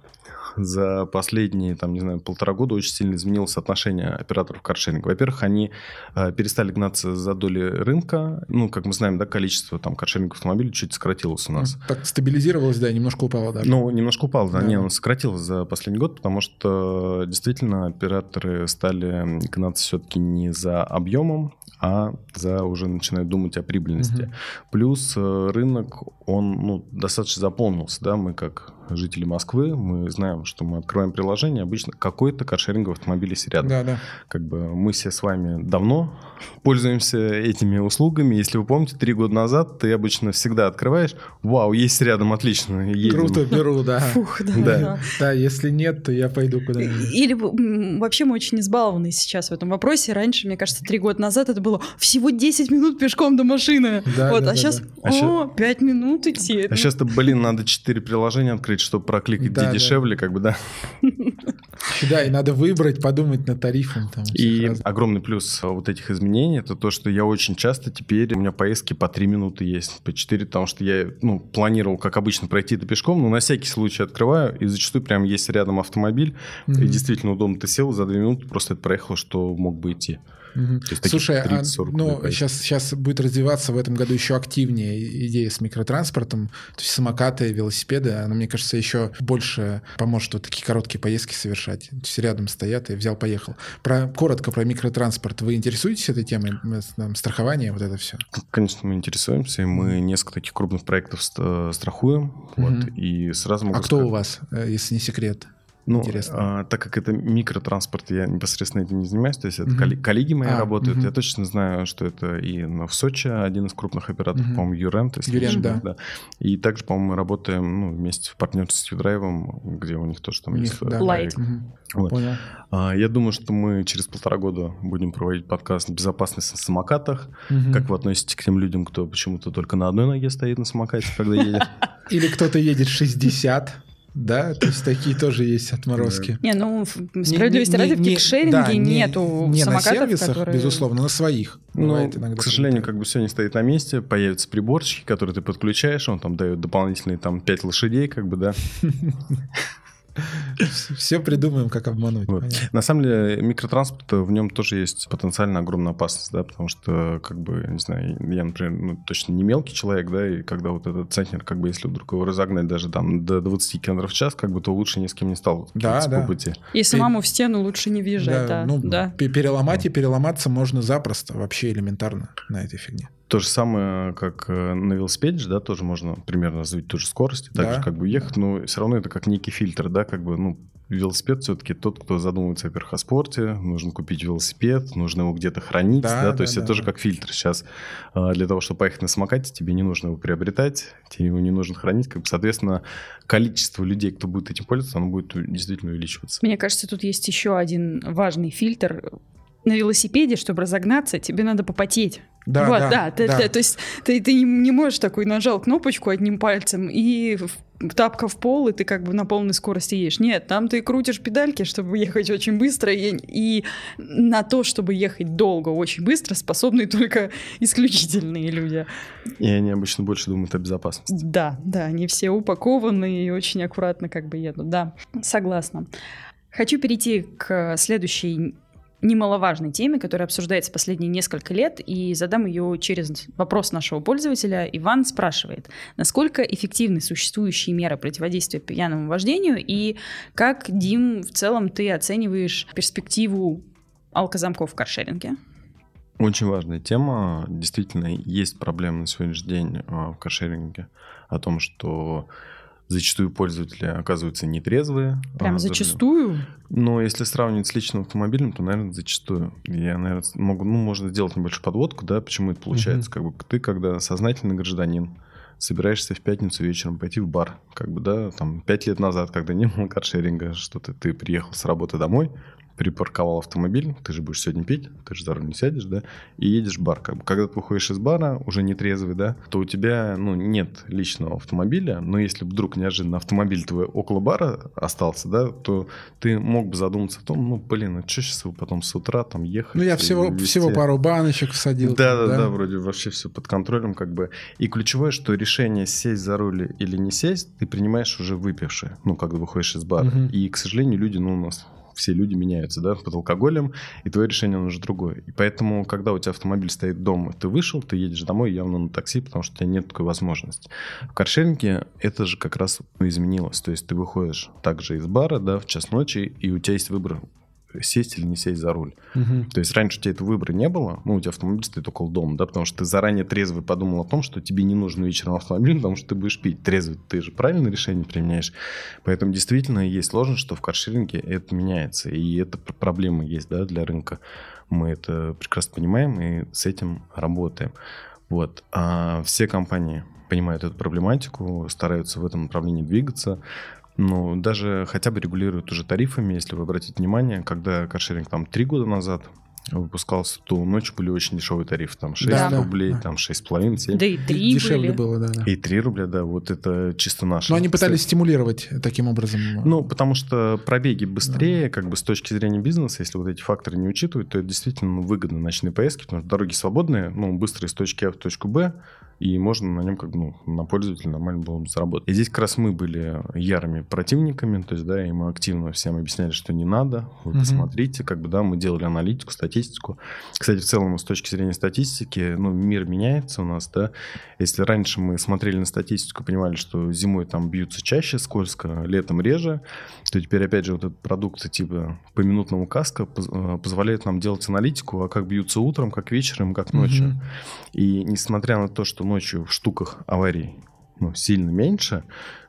за последние, там, не знаю, 1,5 года очень сильно изменилось отношение операторов каршеринга. Во-первых, они перестали гнаться за доли рынка. Ну, как мы знаем, да, количество там каршеринговых автомобилей чуть сократилось у нас. Так стабилизировалось, да, немножко упало, да? Ну, немножко упало, да. Не, оно сократилось за последний год, потому что действительно операторы стали гнаться все-таки не за объемом, а за уже начинают думать о прибыльности. Плюс рынок, он, ну, достаточно заполнился, да, мы как жители Москвы, мы знаем, что мы открываем приложение, обычно какой-то каршеринговый автомобиль есть рядом. Да, да. Как бы мы все с вами давно пользуемся этими услугами. Если вы помните, 3 года назад ты обычно всегда открываешь, вау, есть рядом, отлично, едем. Круто, беру, да. Фух, да. Да. Да, если нет, то я пойду куда-нибудь. Или вообще мы очень избалованы сейчас в этом вопросе. Раньше, мне кажется, 3 года назад это было всего 10 минут пешком до машины. Да, вот, да, а, да, сейчас, да. О, 5 минут идти. А сейчас-то, блин, надо 4 приложения открыть, чтобы прокликать, да, дешевле, да. Как бы, да. Да, и надо выбрать, подумать над тарифом. Там, и огромный плюс вот этих изменений, это то, что я очень часто теперь, у меня поездки по 3 минуты есть, по 4, потому что я, ну, планировал, как обычно, пройти это пешком, но на всякий случай открываю, и зачастую прям есть рядом автомобиль, и действительно удобно, ты сел, за 2 минуты просто это проехал, что мог бы идти. Слушай, 30-40, ну, сейчас будет развиваться в этом году еще активнее идея с микротранспортом, то есть самокаты, велосипеды, она, мне кажется, еще больше поможет вот такие короткие поездки совершать. Все рядом стоят, и взял, поехал. Коротко про микротранспорт. Вы интересуетесь этой темой, страхование, вот это все? Конечно, мы интересуемся, и мы несколько таких крупных проектов страхуем. Вот, и сразу могу сказать... кто у вас, если не секрет? Ну, так как это микротранспорт, я непосредственно этим не занимаюсь, то есть это коллеги мои работают. Я точно знаю, что это и в Сочи один из крупных операторов, по-моему, YouRent, да. И также, по-моему, мы работаем вместе в партнерстве с YouDrive, где у них тоже там есть... Я думаю, что мы через 1,5 года будем проводить подкаст «Безопасность на самокатах». Как вы относитесь к тем людям, кто почему-то только на одной ноге стоит на самокате, когда едет? Или кто-то едет 60. Да, то есть такие тоже есть отморозки. Не, ну, справедливости ради, в кикшеринге нету самокатов, которые... Не на сервисах, безусловно, на своих. Ну, к сожалению, как бы все не стоит на месте, появятся приборчики, которые ты подключаешь, он там дает дополнительные там 5 лошадей, как бы, да. Все придумаем, как обмануть. Вот. На самом деле, микротранспорт, в нем тоже есть потенциально огромная опасность, да, потому что, как бы, не знаю, я, например, точно не мелкий человек, да, и когда вот этот центнер, как бы, если вдруг его разогнать даже там до 20 км в час, как бы, то лучше ни с кем не сталкиваться. Да. И самому в стену лучше не въезжать, да. Переломать и переломаться можно запросто, вообще элементарно на этой фигне. То же самое, как на велосипеде, да, тоже можно примерно развить ту же скорость, также как бы ехать, но все равно это как некий фильтр, да, как бы, велосипед все-таки тот, кто задумывается, во-первых, о спорте, нужно купить велосипед, нужно его где-то хранить, это тоже как фильтр. Сейчас для того, чтобы поехать на самокате, тебе не нужно его приобретать, тебе его не нужно хранить, как бы, соответственно, количество людей, кто будет этим пользоваться, оно будет действительно увеличиваться. Мне кажется, тут есть еще один важный фильтр. На велосипеде, чтобы разогнаться, тебе надо попотеть. То есть ты не можешь такой, нажал кнопочку одним пальцем и тапка в пол, и ты как бы на полной скорости едешь. Нет, там ты крутишь педальки, чтобы ехать очень быстро, и на то, чтобы ехать долго, очень быстро, способны только исключительные люди. И они обычно больше думают о безопасности. Да, они все упакованы и очень аккуратно как бы едут. Да, согласна. Хочу перейти к следующей немаловажной теме, которая обсуждается последние несколько лет, и задам ее через вопрос нашего пользователя. Иван спрашивает, насколько эффективны существующие меры противодействия пьяному вождению, и как, Дим, в целом ты оцениваешь перспективу алкозамков в каршеринге? Очень важная тема. Действительно, есть проблема на сегодняшний день в каршеринге о том, что зачастую пользователи оказываются нетрезвые. Прям зачастую? Но если сравнивать с личным автомобилем, то, наверное, зачастую. Я, наверное, могу, можно сделать небольшую подводку, да, почему это получается. Как бы ты, когда сознательный гражданин, собираешься в пятницу вечером пойти в бар, как бы, да, там, 5 лет назад, когда не было каршеринга, что-то ты приехал с работы домой, припарковал автомобиль, ты же будешь сегодня пить, ты же за руль не сядешь, да, и едешь в бар. Как бы, когда ты выходишь из бара, уже нетрезвый, да, то у тебя, нет личного автомобиля, но если вдруг неожиданно автомобиль твой около бара остался, да, то ты мог бы задуматься о том, а что сейчас его потом с утра там ехать? Я всего пару баночек всадил. Да, вроде вообще все под контролем, как бы. И ключевое, что решение сесть за руль или не сесть, ты принимаешь уже выпивший, когда выходишь из бара. И, к сожалению, люди, у нас... Все люди меняются, да, под алкоголем, и твое решение уже другое. И поэтому, когда у тебя автомобиль стоит дома, ты вышел, ты едешь домой явно на такси, потому что у тебя нет такой возможности. В каршеринге это же как раз изменилось. То есть ты выходишь также из бара, да, в час ночи, и у тебя есть выбор, сесть или не сесть за руль. То есть раньше у тебя этого выбора не было, у тебя автомобиль стоит около дома, да, потому что ты заранее трезвый подумал о том, что тебе не нужен вечером автомобиль, потому что ты будешь пить. Трезвый ты же правильное решение применяешь. Поэтому действительно есть сложность, что в каршеринге это меняется, и это проблема есть, да, для рынка. Мы это прекрасно понимаем и с этим работаем. Вот. А все компании понимают эту проблематику, стараются в этом направлении двигаться. Даже хотя бы регулируют уже тарифами, если вы обратите внимание, когда каршеринг там 3 года назад выпускался, то ночью были очень дешевые тарифы, там 6 рублей, там 6,5, 7. Да и 3 дешевле было, да. И 3 рубля, да, вот это чисто наше. Но они пытались стимулировать таким образом. Потому что пробеги быстрее, как бы с точки зрения бизнеса, если вот эти факторы не учитывать, то это действительно выгодно ночные поездки, потому что дороги свободные, быстрые с точки А в точку Б, и можно на нем, как бы, на пользователя нормально было бы заработать. И здесь как раз мы были ярыми противниками, то есть, да, и мы активно всем объясняли, что не надо, вы посмотрите, как бы, да, мы делали аналитику, статистику. Кстати, в целом, с точки зрения статистики, мир меняется у нас, да. Если раньше мы смотрели на статистику, понимали, что зимой там бьются чаще, скользко, летом реже, то теперь, опять же, вот этот продукт типа поминутного каска позволяет нам делать аналитику, а как бьются утром, как вечером, как ночью. И несмотря на то, что ночью в штуках аварий сильно меньше,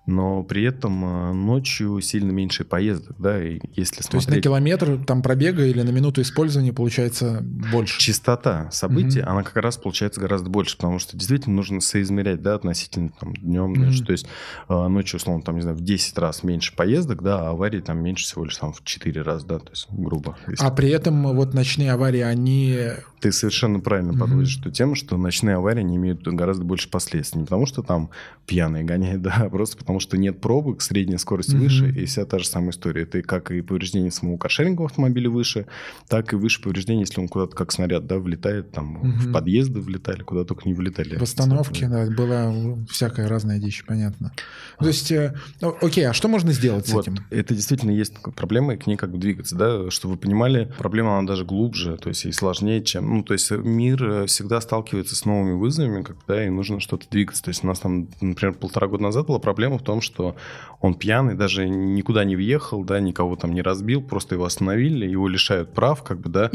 но при этом ночью сильно меньше поездок, да, и если смотреть... То есть на километр там пробега или на минуту использования получается больше? Частота событий, она как раз получается гораздо больше, потому что действительно нужно соизмерять, да, относительно там днем, ночью, то есть ночью, условно, там, не знаю, в 10 раз меньше поездок, да, а аварии там меньше всего лишь там в 4 раза, да, то есть грубо. Если... А при этом вот ночные аварии, они... Ты совершенно правильно подводишь эту тему, что ночные аварии, они имеют гораздо больше последствий, не потому что там пьяные гоняют, да, а просто потому что нет пробок, средняя скорость выше, и вся та же самая история. Это как и повреждение самого каршерингового автомобиля выше, так и выше повреждение, если он куда-то как снаряд, да, влетает, там в подъезды влетали, куда только не влетали. В остановке, да, была всякая разная дичь, понятно. То есть, окей, а что можно сделать вот с этим? Это действительно есть проблема, и к ней как бы двигаться, да, чтобы вы понимали, проблема она даже глубже, то есть и сложнее, чем... Ну, то есть мир всегда сталкивается с новыми вызовами, когда и нужно что-то двигаться. То есть у нас там, например, 1,5 года назад была проблема в том, что он пьяный, даже никуда не въехал, да, никого там не разбил, просто его остановили, его лишают прав, как бы, да,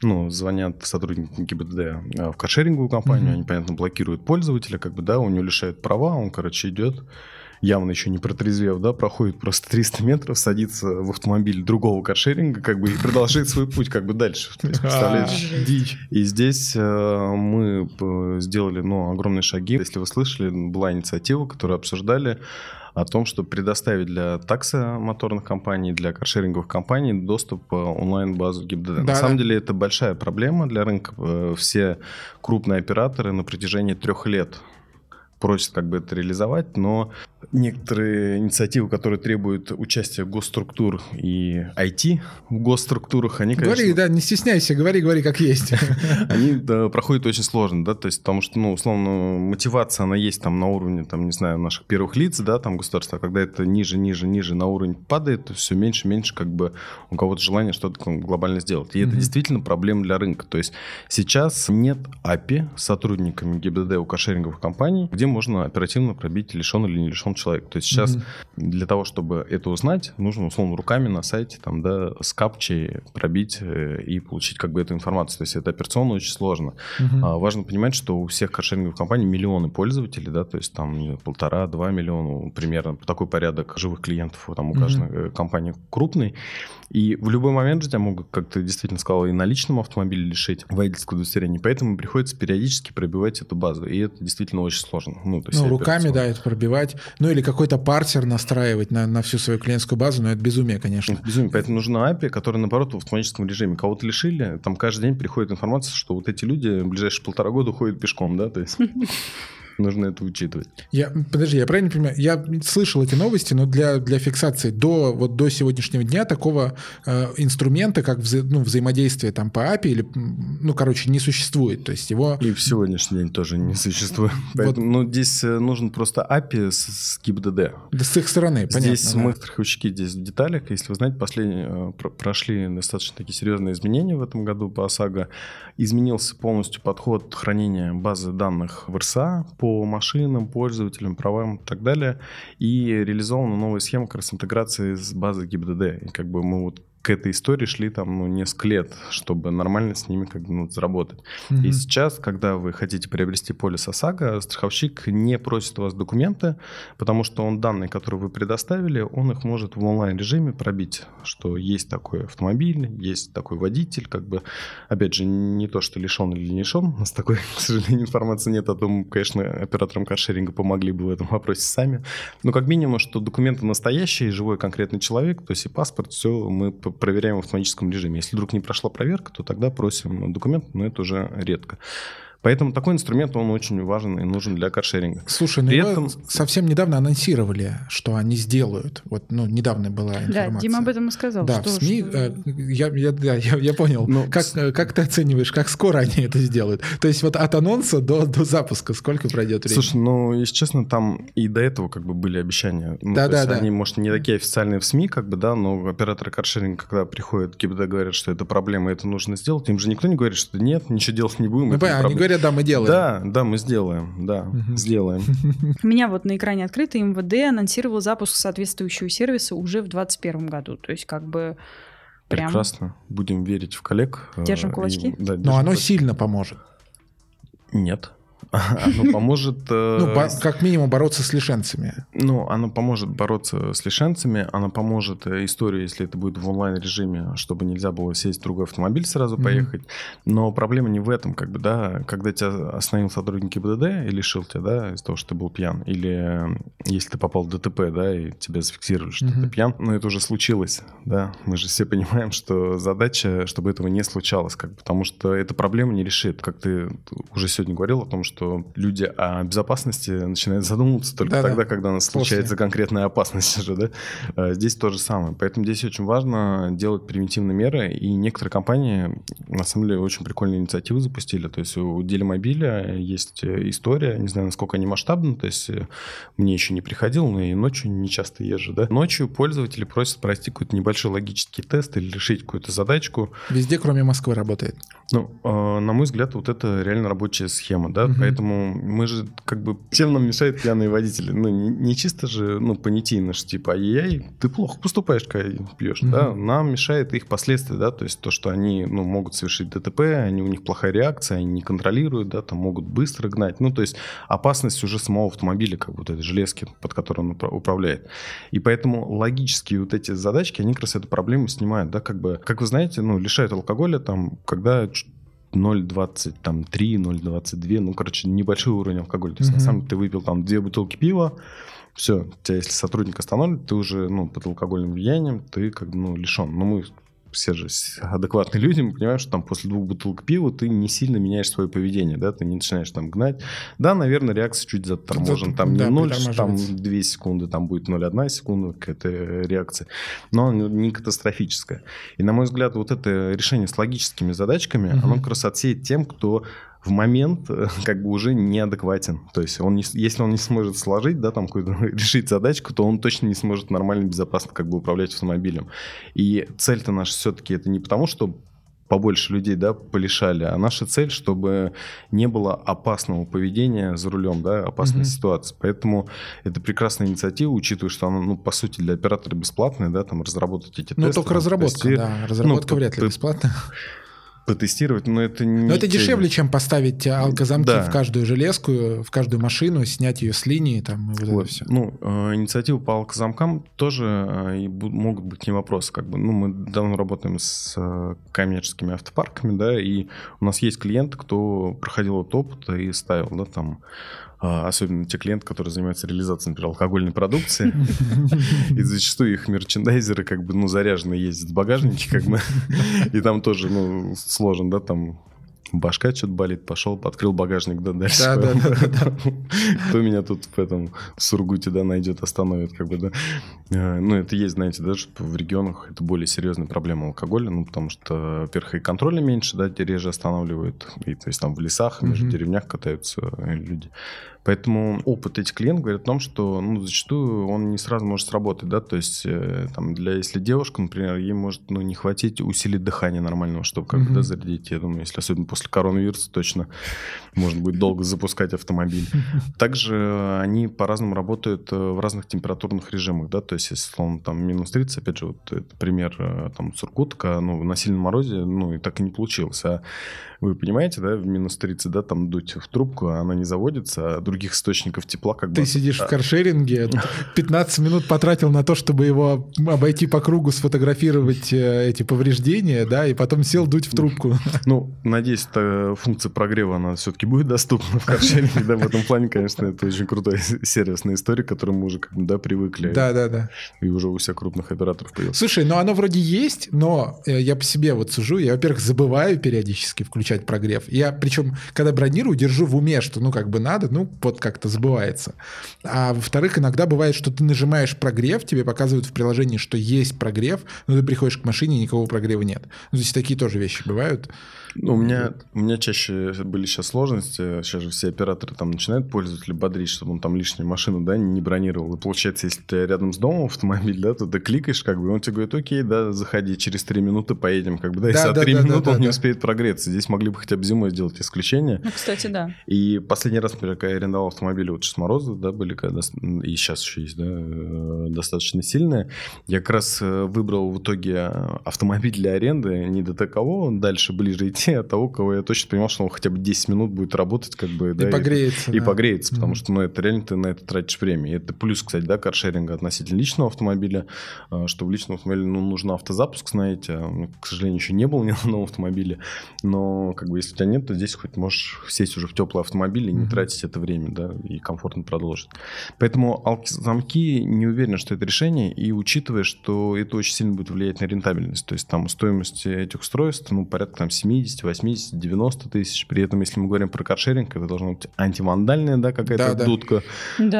ну, звонят сотрудники ГИБДД в каршеринговую компанию, они, понятно, блокируют пользователя, как бы, да, у него лишают права, он, короче, идет, явно еще не протрезвев, да, проходит просто 300 метров, садится в автомобиль другого каршеринга, как бы, и продолжает свой путь, как бы, дальше. То есть, представляете, дичь. И здесь мы сделали, ну, огромные шаги. Если вы слышали, была инициатива, которую обсуждали, о том, чтобы предоставить для таксомоторных компаний, для каршеринговых компаний доступ онлайн-базу ГИБДД. Да, на самом деле это большая проблема для рынка. Все крупные операторы на протяжении 3 лет просят как бы это реализовать, но некоторые инициативы, которые требуют участия госструктур и IT в госструктурах, они, конечно... Говори, да, не стесняйся, говори как есть. Они проходят очень сложно, да, то есть потому что, ну, условно, мотивация, она есть там на уровне, там, не знаю, наших первых лиц, да, там, государства, а когда это ниже на уровень падает, то все меньше как бы у кого-то желание что-то глобально сделать. И это действительно проблема для рынка, то есть сейчас нет API с сотрудниками ГИБДД у каршеринговых компаний, где можно оперативно пробить, лишен или не лишен человек. То есть сейчас для того, чтобы это узнать, нужно, условно, руками на сайте там, да, с капчей пробить и получить как бы эту информацию. То есть это операционно очень сложно. Важно понимать, что у всех каршеринговых компаний миллионы пользователей, да, то есть там 1,5-2 миллиона примерно, такой порядок живых клиентов там у каждой компании крупной. И в любой момент же тебя могут, как ты действительно сказал, и на личном автомобиле лишить водительского удостоверения. Поэтому приходится периодически пробивать эту базу. И это действительно очень сложно. Ну, то есть руками, да, это пробивать. Ну, или какой-то парсер настраивать на всю свою клиентскую базу. Но это безумие, конечно. Это безумие. Поэтому нужна API, которая, наоборот, в автоматическом режиме. Кого-то лишили, там каждый день приходит информация, что вот эти люди в ближайшие 1,5 года уходят пешком, да, то есть... Нужно это учитывать. Подожди, я правильно понимаю? Я слышал эти новости, но для фиксации до сегодняшнего дня такого инструмента, как взаимодействие там, по API, или, не существует. То есть его... И в сегодняшний день тоже не существует. Поэтому здесь нужен просто API с ГИБДД. Да, с их стороны, понятно. Здесь мы, страховщики, здесь в деталях. Если вы знаете, последние прошли достаточно такие серьезные изменения в этом году по ОСАГО. Изменился полностью подход хранения базы данных в РСА по машинам, пользователям, правам и так далее. И реализована новая схема как раз интеграции с базой ГИБДД. И как бы мы вот к этой истории шли там несколько лет, чтобы нормально с ними как бы заработать. И сейчас, когда вы хотите приобрести полис ОСАГО, страховщик не просит у вас документы, потому что он данные, которые вы предоставили, он их может в онлайн-режиме пробить, что есть такой автомобиль, есть такой водитель, как бы, опять же, не то, что лишен или не лишен, у нас такой, к сожалению, информации нет, а то мы, конечно, операторам каршеринга помогли бы в этом вопросе сами, но как минимум, что документы настоящие, живой конкретный человек, то есть и паспорт, все мы проверяем в автоматическом режиме. Если вдруг не прошла проверка, то тогда просим документ, но это уже редко. Поэтому такой инструмент, он очень важен и нужен для каршеринга. Слушай, но его совсем недавно анонсировали, что они сделают. Недавно была информация. Да, Дима об этом и сказал. Да, в СМИ, я понял. Как ты оцениваешь, как скоро они это сделают? То есть вот от анонса до запуска сколько пройдет времени? Слушай, если честно, там и до этого как бы были обещания. Они, может, не такие официальные в СМИ, как бы, да, но операторы каршеринга, когда приходят к ГИБДД, говорят, что это проблема, это нужно сделать, им же никто не говорит, что нет, ничего делать не будем, это не проблема. Да, мы делаем. Да, мы сделаем. Да, сделаем. У меня вот на экране открыто МВД анонсировал запуск соответствующего сервиса уже в 2021 году. То есть как бы... Прям... Прекрасно. Будем верить в коллег. Держим кулачки. Оно сильно поможет. Нет. Оно поможет... Ну, как минимум бороться с лишенцами. Ну, оно поможет бороться с лишенцами, оно поможет историю, если это будет в онлайн-режиме, чтобы нельзя было сесть в другой автомобиль, сразу поехать. Но проблема не в этом, как бы, да, когда тебя остановил сотрудник ГИБДД и лишил тебя, да, из-за того, что ты был пьян, или если ты попал в ДТП, да, и тебя зафиксировали, что ты пьян, но это уже случилось, да. Мы же все понимаем, что задача, чтобы этого не случалось, как бы, потому что эта проблема не решит. Как ты уже сегодня говорил о том, что люди о безопасности начинают задумываться только тогда, когда у нас случается конкретная опасность уже, да? Здесь то же самое. Поэтому здесь очень важно делать превентивные меры. И некоторые компании, на самом деле, очень прикольные инициативы запустили. То есть у Делимобиля есть история, не знаю, насколько они масштабны, то есть мне еще не приходило, но и ночью не часто езжу, да? Ночью пользователи просят пройти какой-то небольшой логический тест или решить какую-то задачку. Везде, кроме Москвы, работает. Ну, на мой взгляд, вот это реально рабочая схема, да? Поэтому мы же, как бы, всем нам мешают пьяные водители. Ну, не чисто же, ну, понятийно же, типа, ай-яй, ты плохо поступаешь, когда пьешь, да? Нам мешает их последствия, да? То есть то, что они, ну, могут совершить ДТП, они, у них плохая реакция, они не контролируют, да, там могут быстро гнать. Ну, то есть опасность уже самого автомобиля, как вот этой железки, под которой он управляет. И поэтому логические вот эти задачки, они как раз эту проблему снимают, да? Как бы, как вы знаете, ну, лишают алкоголя, там, когда... 0,23, 0,22, ну, короче, небольшой уровень алкоголя. То есть, на самом деле, ты выпил там 2 бутылки пива, все, тебя, если сотрудник остановит, ты уже, ну, под алкогольным влиянием, ты, как бы, ну, лишен. Но мы все же адекватные люди, мы понимаем, что там после 2 бутылок пива ты не сильно меняешь свое поведение, да, ты не начинаешь там гнать. Да, наверное, реакция чуть заторможена, там не 0, там 2 секунды, там будет 0,1 секунда какая-то реакция, но она не катастрофическая. И, на мой взгляд, вот это решение с логическими задачками, оно как раз отсеет тем, кто в момент, как бы, уже неадекватен. То есть он не, если он не сможет сложить, да, там какую-то решить задачку, то он точно не сможет нормально, безопасно, как бы, управлять автомобилем. И цель-то наша все-таки это не потому, что побольше людей, да, полишали, а наша цель, чтобы не было опасного поведения за рулем, да, опасной ситуации. Поэтому это прекрасная инициатива, учитывая, что она, ну, по сути, для оператора бесплатная, да, там разработать эти тесты. Ну, только разработка, тести, да, разработка, ну, вряд ли бесплатная. Потестировать, но это не... Но это дешевле, чем поставить алкозамки в каждую железку, в каждую машину, снять ее с линии, там, и вот это все. Ну, инициативы по алкозамкам тоже могут быть не вопросы, как бы. Ну, мы давно работаем с коммерческими автопарками, да, и у нас есть клиенты, кто проходил этот опыт и ставил, да, там... Особенно те клиенты, которые занимаются реализацией, например, алкогольной продукции. И зачастую их мерчендайзеры, как бы, ну, заряжены, ездят в багажнике, как бы. И там тоже, ну, сложен, да, там... Башка что-то болит, пошел, открыл багажник, да, дальше. Кто меня тут в этом Сургуте, да, найдет, остановит, как бы, да. Ну, это есть, знаете, даже в регионах это более серьезная проблема алкоголя, ну, потому что, во-первых, и контроля меньше, да, реже останавливают, и, то есть, там в лесах, между деревнях катаются люди. Поэтому опыт этих клиентов говорит о том, что, ну, зачастую он не сразу может сработать, да, то есть, там, для, если девушка, например, ей может, ну, не хватить усилий дыхания нормального, чтобы, как бы, да, зарядить, я думаю, если особенно после коронавируса точно можно будет долго запускать автомобиль. Также они по-разному работают в разных температурных режимах, да, то есть, если, словно, там, минус 30, опять же, вот это пример, там, Сургутка, ну, на сильном морозе, ну, и так и не получилось, а вы понимаете, да, в минус 30, да, там, дуть в трубку, она не заводится, а других источников тепла, как бы... Ты сидишь в каршеринге, 15 минут потратил на то, чтобы его обойти по кругу, сфотографировать эти повреждения, да, и потом сел дуть в трубку. Ну, надеюсь, функция прогрева, она все-таки будет доступна в каршеринге, да, в этом плане, конечно, это очень крутая сервисная история, к которой мы уже, как бы, да, привыкли. Да-да-да. И уже у всех крупных операторов появилось. Слушай, ну, оно вроде есть, но я по себе вот сужу, я, во-первых, забываю периодически включать прогрев. Я, причем, когда бронирую, держу в уме, что, ну, как бы надо, ну, вот как-то забывается. А во-вторых, иногда бывает, что ты нажимаешь прогрев, тебе показывают в приложении, что есть прогрев, но ты приходишь к машине, никакого прогрева нет. Ну, здесь такие тоже вещи бывают. Ну, у меня чаще были сейчас сложности, сейчас же все операторы там начинают пользователя бодрить, чтобы он там лишнюю машину, да, не бронировал. И получается, если ты рядом с домом автомобиль, да, то ты кликаешь, как бы, и он тебе говорит, окей, да, заходи, через 3 минуты поедем, как бы, да, и за 3 минуты он не успеет прогреться. Здесь могли бы хотя бы зимой сделать исключение. Ну, кстати, да. И последний раз, например, когда я арендовал автомобиль вот с мороза, да, были, когда, и сейчас еще есть, да, достаточно сильные, я как раз выбрал в итоге автомобиль для аренды не до такового, дальше ближе идти, от того, него, я точно понимал, что он хотя бы 10 минут будет работать, как бы, да, погреется. И да. Погреется, потому что, ну, это реально ты на это тратишь время. И это плюс, кстати, да, каршеринга относительно личного автомобиля, что в личном автомобиле, ну, нужен автозапуск, знаете. К сожалению, еще не было ни на новом автомобиле, но, как бы, если у тебя нет, то здесь хоть можешь сесть уже в теплый автомобиль и не тратить это время, да, и комфортно продолжить. Поэтому замки не уверены, что это решение, и учитывая, что это очень сильно будет влиять на рентабельность, то есть там стоимость этих устройств, ну, порядка там 70, 80, 90 тысяч, при этом, если мы говорим про каршеринг, это должна быть антивандальная, да, какая-то дудка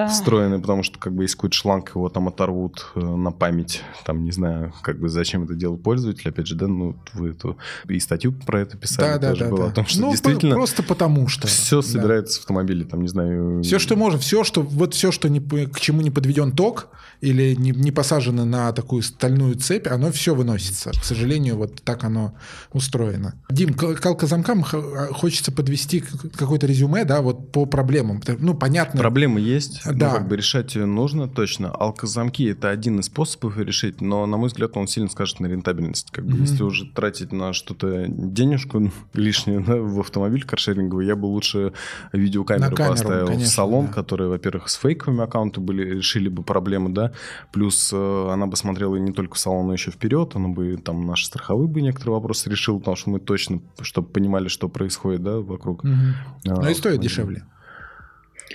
встроенная, потому что, как бы, если какой-то шланг, его там оторвут на память, там, не знаю, как бы, зачем это делал пользователь, опять же, да, ну, вы эту и статью про это писали, да, тоже да, было да. о том, что, ну, действительно просто потому что все собирается в автомобиле, там, не знаю... Все, что можем, все, что, вот все, что не, к чему не подведен ток или не посажено на такую стальную цепь, оно все выносится. К сожалению, вот так оно устроено. Дим, к замкам хочется подвести какое-то резюме, да, вот по проблемам. Ну, понятно. Проблемы есть, да. Как бы решать ее нужно, точно. Алкозамки — это один из способов решить, но, на мой взгляд, он сильно скажет на рентабельность. Как бы, если уже тратить на что-то денежку лишнюю, да, в автомобиль каршеринговый, я бы лучше видеокамеру поставил, конечно, в салон, да. Которые, во-первых, с фейковыми аккаунтами были, решили бы проблему, да, плюс она бы смотрела не только в салон, но еще вперед, она бы там наши страховые бы некоторые вопросы решила, потому что мы точно, чтобы понимали, что происходит, да, вокруг. Но и стоит дешевле.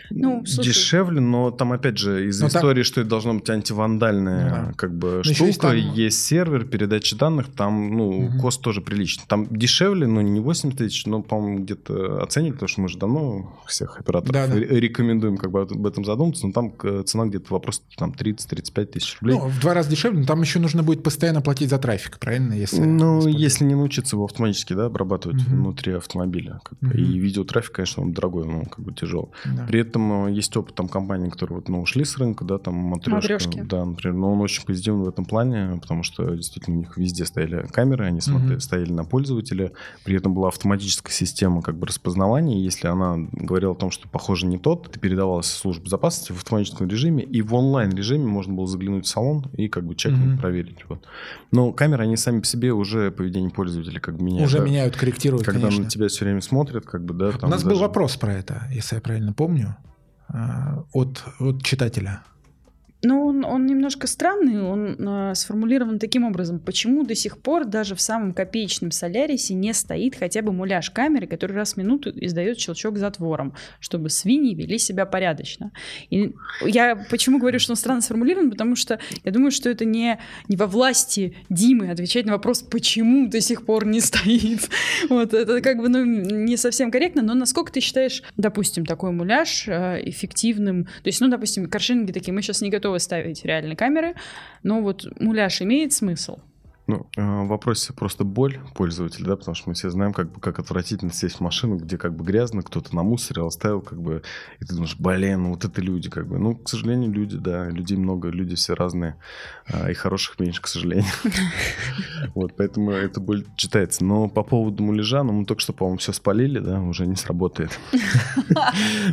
Ну, дешевле, но там, опять же, из-за истории, так... что это должно быть антивандальная как бы, штука, есть, там... есть сервер, передачи данных, там, ну, кост тоже приличный. Там дешевле, но не 80 тысяч, но, по-моему, где-то оценили, потому что мы же давно всех операторов рекомендуем как бы об этом задуматься, но там цена где-то вопрос там 30-35 тысяч рублей. Ну, в два раза дешевле, но там еще нужно будет постоянно платить за трафик, правильно? Если если не научиться его автоматически, да, обрабатывать внутри автомобиля. Как бы. И видеотрафик, конечно, он дорогой, но он как бы тяжелый. Да. При этом есть опыт там компаний, которые вот, ну, ушли с рынка, да, там матрешки, да, например, но он очень позитивный в этом плане, потому что действительно у них везде стояли камеры, они стояли на пользователя, при этом была автоматическая система как бы распознавания, если она говорила о том, что похоже не тот, это передавалось в службу безопасности в автоматическом режиме, и в онлайн режиме можно было заглянуть в салон и как бы чекнуть, проверить. Вот. Но камеры, они сами по себе уже поведение пользователя как бы меняют. Уже меняют, корректируют, когда на тебя все время смотрят, как бы, да. Там у нас даже... был вопрос про это, если я правильно помню. От читателя. Ну, он немножко странный, он сформулирован таким образом. Почему до сих пор даже в самом копеечном Солярисе не стоит хотя бы муляж камеры, который раз в минуту издает щелчок затвором, чтобы свиньи вели себя порядочно? И я почему говорю, что он странно сформулирован, потому что я думаю, что это не во власти Димы отвечать на вопрос, почему до сих пор не стоит. Вот, это как бы, ну, не совсем корректно, но насколько ты считаешь, допустим, такой муляж эффективным? То есть, ну, допустим, каршеринги такие, мы сейчас не готовы ставить реальные камеры, но вот муляж имеет смысл? Ну, в вопросе просто боль пользователя, да, потому что мы все знаем, как отвратительно сесть в машину, где как бы грязно, кто-то намусорил, оставил, как бы, и ты думаешь, блин, вот это люди, как бы. Ну, к сожалению, люди, да, людей много, люди все разные, и хороших меньше, к сожалению. Вот, поэтому эта боль читается. Но по поводу муляжа, ну, мы только что, по-моему, все спалили, да, уже не сработает.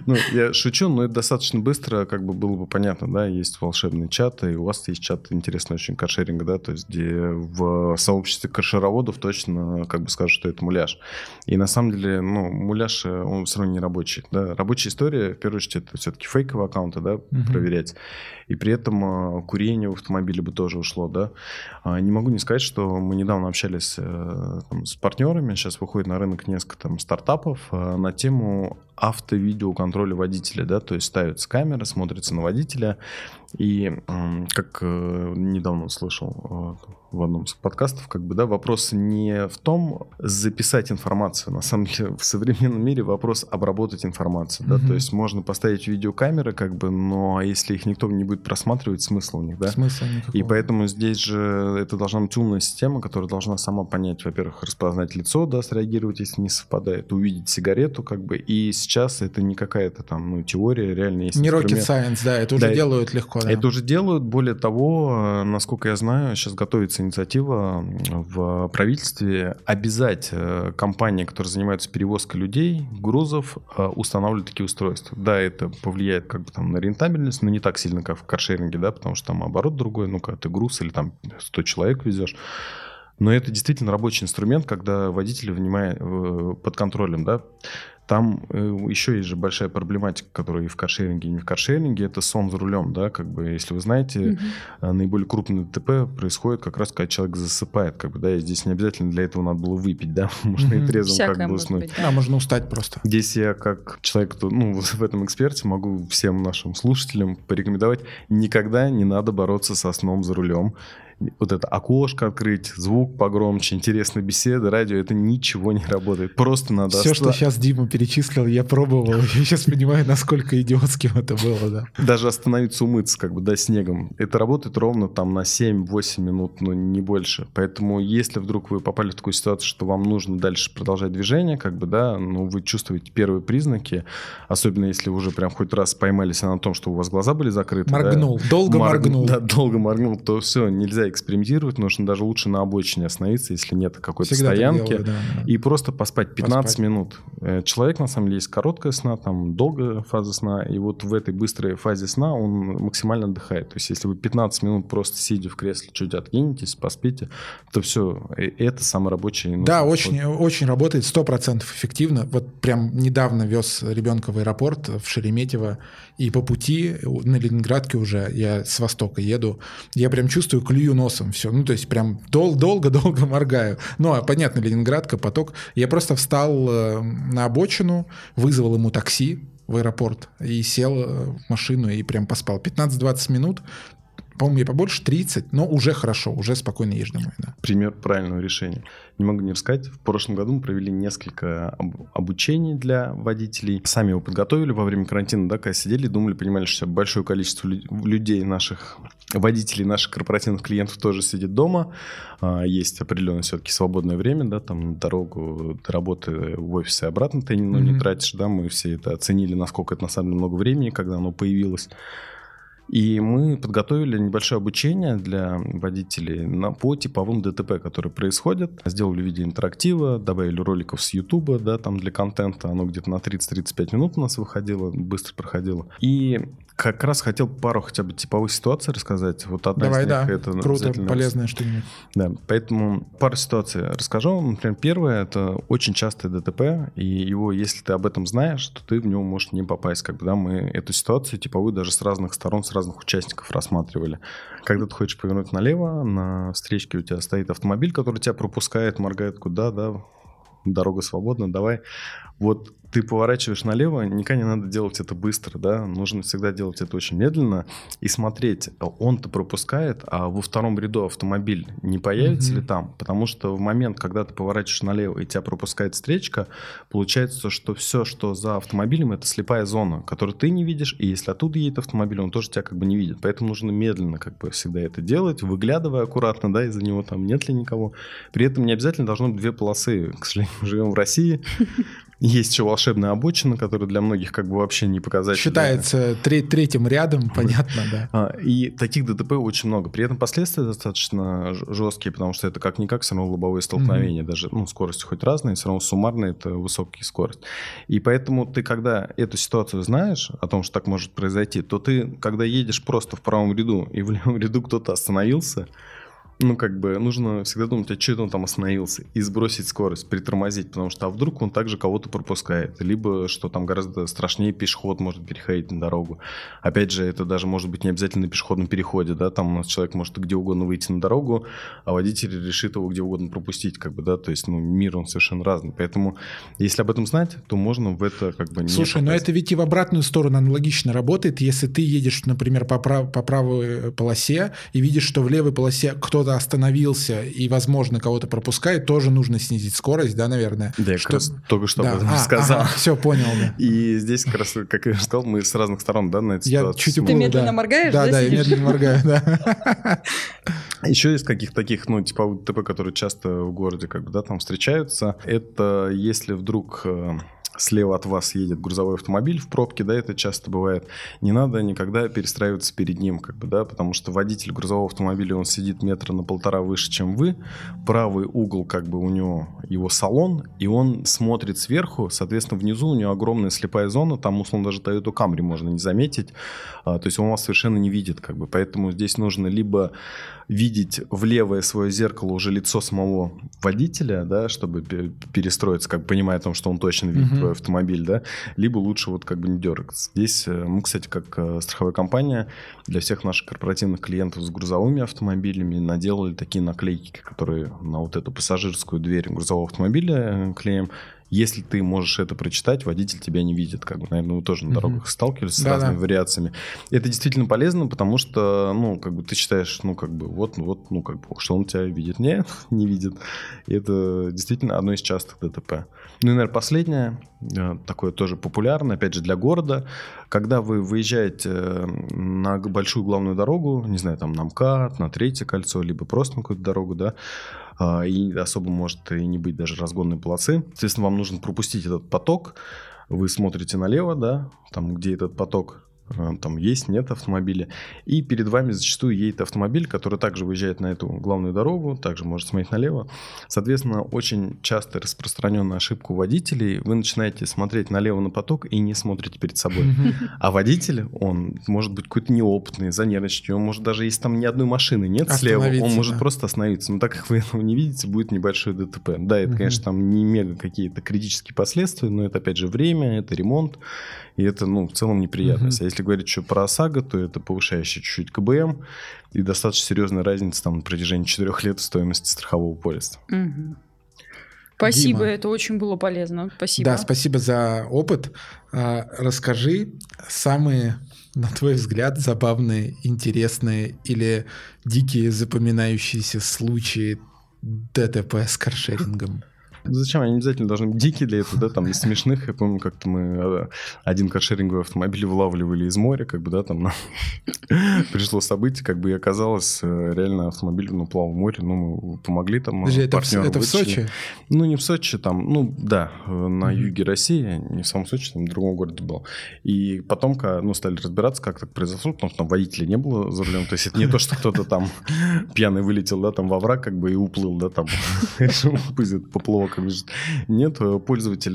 Ну, я шучу, но это достаточно быстро, как бы, было бы понятно, да, есть волшебные чаты, и у вас есть чат интересный очень каршеринга, да, то есть где в сообществе каршероводов точно как бы скажут, что это муляж. И на самом деле, ну, муляж, он все равно не рабочий. Да? Рабочая история, в первую очередь, это все-таки фейковые аккаунты, да, проверять. И при этом курение в автомобиле бы тоже ушло, да. Не могу не сказать, что мы недавно общались там с партнерами, сейчас выходит на рынок несколько там стартапов на тему автовидеоконтроля водителя, да, то есть ставится камера, смотрится на водителя, и как недавно слышал в одном из подкастов, как бы, да, вопрос не в том записать информацию, на самом деле в современном мире вопрос обработать информацию, да, то есть можно поставить видеокамеры, как бы, но если их никто не будет просматривать, смысла у них, да, смысла никакого. И поэтому здесь же это должна быть умная система, которая должна сама понять, во-первых, распознать лицо, да, среагировать, если не совпадает, увидеть сигарету, как бы, и сейчас это не какая-то там, ну, теория, реально есть. Не rocket science, да, это уже делают легко. Да. Это уже делают, более того, насколько я знаю, сейчас готовится инициатива в правительстве обязать компании, которые занимаются перевозкой людей, грузов, устанавливать такие устройства. Да, это повлияет как бы там на рентабельность, но не так сильно, как в каршеринге, да, потому что там оборот другой, ну, когда ты груз или там 100 человек везешь. Но это действительно рабочий инструмент, когда водители под контролем, да. Там еще есть же большая проблематика, которая и в каршеринге, и не в каршеринге. Это сон за рулем, да, как бы, если вы знаете, наиболее крупные ДТП происходит как раз, когда человек засыпает, как бы, да, и здесь не обязательно для этого надо было выпить, да, можно и трезвым всякое как бы уснуть. Быть, да. Да, можно устать просто. Здесь я как человек, в этом эксперте, могу всем нашим слушателям порекомендовать, никогда не надо бороться со сном за рулем. Вот это окошко открыть, звук погромче, интересные беседы, радио, это ничего не работает. Просто надо... Все, что сейчас Дима перечислил, я пробовал. Я сейчас понимаю, насколько идиотским это было, да. Даже остановиться, умыться, как бы, да, снегом. Это работает ровно там на 7-8 минут, но не больше. Поэтому, если вдруг вы попали в такую ситуацию, что вам нужно дальше продолжать движение, как бы, да, ну, вы чувствуете первые признаки, особенно если уже прям хоть раз поймались на том, что у вас глаза были закрыты. Моргнул, да, долго моргнул. Да, долго моргнул, то все, нельзя экспериментировать, нужно даже лучше на обочине остановиться, если нет какой-то стоянки, и просто поспать 15 минут. Человек, на самом деле, есть короткая сна, там долгая фаза сна, и вот в этой быстрой фазе сна он максимально отдыхает. То есть, если вы 15 минут просто сидя в кресле, чуть откинетесь, поспите, то все, это самое рабочее. Да, очень, очень работает, 100% эффективно. Вот прям недавно вез ребенка в аэропорт в Шереметьево, и по пути на Ленинградке уже, я с востока еду, я прям чувствую, клюю носом все, ну, то есть прям долго-долго моргаю. Ну, а понятно, Ленинградка, поток. Я просто встал на обочину, вызвал ему такси в аэропорт и сел в машину и прям поспал. 15-20 минут, по-моему, я побольше, 30, но уже хорошо, уже спокойно езжу домой. Да. Пример правильного решения. Не могу не рассказать, в прошлом году мы провели несколько обучений для водителей. Сами его подготовили во время карантина, да, когда сидели, думали, понимали, что большое количество людей, наших водителей, наших корпоративных клиентов тоже сидит дома. Есть определенное все-таки свободное время, да, там дорогу до работы, в офис и обратно ты не тратишь, да, мы все это оценили, насколько это на самом деле много времени, когда оно появилось. И мы подготовили небольшое обучение для водителей по типовым ДТП, которые происходят. Сделали в виде интерактива, добавили роликов с Ютуба, да, там для контента. Оно где-то на 30-35 минут у нас выходило, быстро проходило. И как раз хотел пару хотя бы типовых ситуаций рассказать. Вот одна из них, да. Это круто, полезное что-нибудь. Да, поэтому пару ситуаций расскажу. Например, первое — это очень частое ДТП, и его, если ты об этом знаешь, то ты в него можешь не попасть. Как бы, да, мы эту ситуацию типовую даже с разных сторон, с разных участников рассматривали. Когда ты хочешь повернуть налево, на встречке у тебя стоит автомобиль, который тебя пропускает, моргает, куда, да, дорога свободна, давай. Вот ты поворачиваешь налево, никогда не надо делать это быстро, да, нужно всегда делать это очень медленно и смотреть, он-то пропускает, а во втором ряду автомобиль не появится ли там, потому что в момент, когда ты поворачиваешь налево и тебя пропускает встречка, получается, что все, что за автомобилем, это слепая зона, которую ты не видишь, и если оттуда едет автомобиль, он тоже тебя как бы не видит, поэтому нужно медленно как бы всегда это делать, выглядывая аккуратно, да, из-за него там нет ли никого, при этом не обязательно должно быть две полосы, к сожалению, мы живем в России, есть еще волшебная обочина, которая для многих как бы вообще не показатель. Считается третьим рядом, понятно, да. И таких ДТП очень много. При этом последствия достаточно жесткие, потому что это как-никак все равно лобовые столкновения. Даже скорости хоть разные, все равно суммарно это высокие скорости. И поэтому ты, когда эту ситуацию знаешь, о том, что так может произойти, то ты, когда едешь просто в правом ряду, и в левом ряду кто-то остановился, ну, как бы, нужно всегда думать, а что это он там остановился, и сбросить скорость, притормозить, потому что, а вдруг он также кого-то пропускает, либо, что там гораздо страшнее, пешеход может переходить на дорогу. Опять же, это даже может быть не обязательно на пешеходном переходе, да, там у нас человек может где угодно выйти на дорогу, а водитель решит его где угодно пропустить, как бы, да, то есть, ну, мир, он совершенно разный, поэтому, если об этом знать, то можно в это, как бы, не... Слушай, но это ведь и в обратную сторону аналогично работает, если ты едешь, например, по правой полосе, и видишь, что в левой полосе кто-то остановился и, возможно, кого-то пропускает, тоже нужно снизить скорость, да, наверное? Да, я как раз только что об этом сказал. Все, понял. Да. И здесь, как раз, как я сказал, мы с разных сторон, да, на эту ситуацию. Ты медленно моргаешь, да? Да, я медленно моргаю, да. Еще из каких-то таких, ну, типа ДТП, которые часто в городе, как бы, да, там встречаются, это если вдруг... слева от вас едет грузовой автомобиль в пробке, да, это часто бывает, не надо никогда перестраиваться перед ним, как бы, да, потому что водитель грузового автомобиля, он сидит метра на полтора выше, чем вы, правый угол, как бы, у него его салон, и он смотрит сверху, соответственно, внизу у него огромная слепая зона, там, условно, даже Toyota Camry можно не заметить, то есть он вас совершенно не видит, как бы, поэтому здесь нужно либо видеть в левое свое зеркало уже лицо самого водителя, да, чтобы перестроиться, как бы, понимая о том, что он точно видит твой автомобиль, да, либо лучше вот как бы не дергаться. Здесь мы, кстати, как страховая компания для всех наших корпоративных клиентов с грузовыми автомобилями наделали такие наклейки, которые на вот эту пассажирскую дверь грузового автомобиля клеим. Если ты можешь это прочитать, водитель тебя не видит. Как бы, наверное, вы тоже на дорогах сталкивались с разными вариациями. Это действительно полезно, потому что, ну, как бы ты считаешь, ну, как бы, вот, ну, как бы, что он тебя видит. Нет, не видит. И это действительно одно из частых ДТП. Ну и, наверное, последнее, такое тоже популярное, опять же, для города. Когда вы выезжаете на большую главную дорогу, не знаю, там, на МКАД, на Третье кольцо, либо просто на какую-то дорогу, да, и особо может и не быть даже разгонной полосы. Соответственно, вам нужно пропустить этот поток. Вы смотрите налево, да, там, где этот поток, там есть, нет автомобиля. И перед вами зачастую едет автомобиль, который также выезжает на эту главную дорогу, также может смотреть налево. Соответственно, очень часто распространенная ошибка у водителей. Вы начинаете смотреть налево на поток и не смотрите перед собой. А водитель, он может быть какой-то неопытный, занервничать. Он может даже, если там ни одной машины нет слева, он может просто остановиться. Но так как вы этого не видите, будет небольшое ДТП. Да, это, конечно, там не мега какие-то критические последствия, но это, опять же, время, это ремонт, и это, ну, в целом неприятность. А если говорить еще про ОСАГО, то это повышающий чуть-чуть КБМ и достаточно серьезная разница там на протяжении 4 лет в стоимости страхового полиса. Угу. Спасибо, Дима. Это очень было полезно. Спасибо. Да, спасибо за опыт. Расскажи самые, на твой взгляд, забавные, интересные или дикие запоминающиеся случаи ДТП с каршерингом. Зачем? Они обязательно должны быть дикие для этого, да, там, из смешных. Я помню, как-то мы один каршеринговый автомобиль вылавливали из моря, как бы, да, там пришло событие, как бы, и оказалось, реально автомобиль, ну, плавал в море, ну, мы помогли там партнеру. Это в Сочи? Ну, не в Сочи, там, ну, да, на юге России, не в самом Сочи, там, в другом городе был. И потом, ну, стали разбираться, как так произошло, потому что там водителя не было за рулем, то есть это не то, что кто-то там пьяный вылетел, да, там, во враг, как бы, и уплыл, да, там, поплыл. Нет, пользователь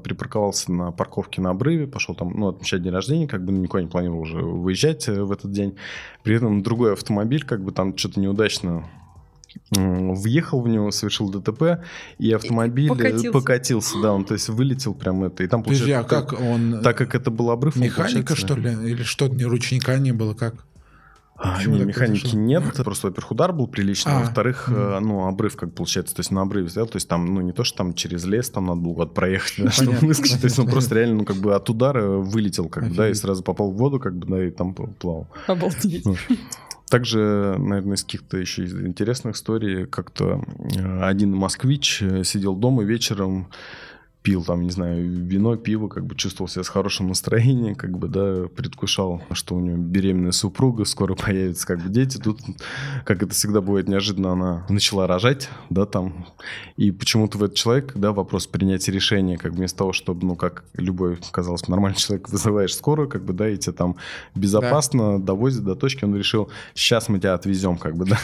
припарковался на парковке на обрыве, пошел там, ну, отмечать день рождения, как бы, ну, никуда не планировал уже выезжать в этот день. При этом другой автомобиль, как бы, там что-то неудачно въехал в него, совершил ДТП, и автомобиль покатился, да, он, то есть, вылетел прям это, и там получается... Подожди, а как он... Так как это был обрыв... Механика, что ли? Или что, ручника не было, как... Не, механики произошло? Нет, просто, во-первых, удар был приличный, во-вторых, ну, обрыв, как получается, то есть на обрыве стоял, то есть там, ну, не то, что там через лес там надо было проехать, да, чтобы выскочить, то есть он просто реально, ну, как бы от удара вылетел, как бы, да, и сразу попал в воду, как бы, да, и там плавал. Обалдеть. Также, наверное, из каких-то еще интересных историй, как-то один москвич сидел дома вечером, пил там, не знаю, вино, пиво, как бы чувствовал себя с хорошим настроением, как бы, да, предвкушал, что у него беременная супруга, скоро появятся, как бы, дети. Тут, как это всегда бывает, неожиданно она начала рожать, да, там. И почему-то в этот человек, да, вопрос принятия решения, как бы, вместо того, чтобы, ну, как любой, казалось, нормальный человек, вызываешь скорую, как бы, да, и тебя там безопасно довозят до точки, он решил, сейчас мы тебя отвезем, как бы, да.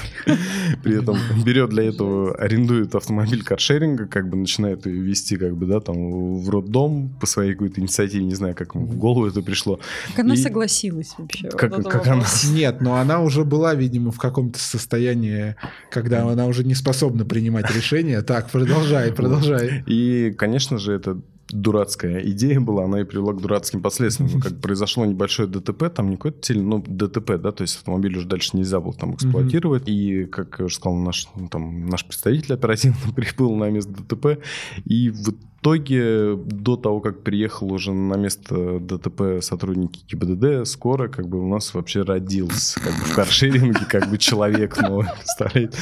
При этом берет для этого, арендует автомобиль каршеринга, как бы, начинает ее вести, как бы, да, там, в роддом по своей какой-то инициативе, не знаю, как в голову это пришло. Как она согласилась вообще? Как она... Нет, но она уже была, видимо, в каком-то состоянии, когда она уже не способна принимать решения. Так, продолжай. И, конечно же, это дурацкая идея была, она и привела к дурацким последствиям. Как произошло небольшое ДТП, там не какое-то ДТП, да, то есть автомобиль уже дальше нельзя было там эксплуатировать. И, как я уже сказал, наш представитель оперативно прибыл на место ДТП, и в итоге, до того, как приехал уже на место ДТП сотрудники ГИБДД, скоро, как бы, у нас вообще родился, как бы, в каршеринге, как бы, человек новый, представляете.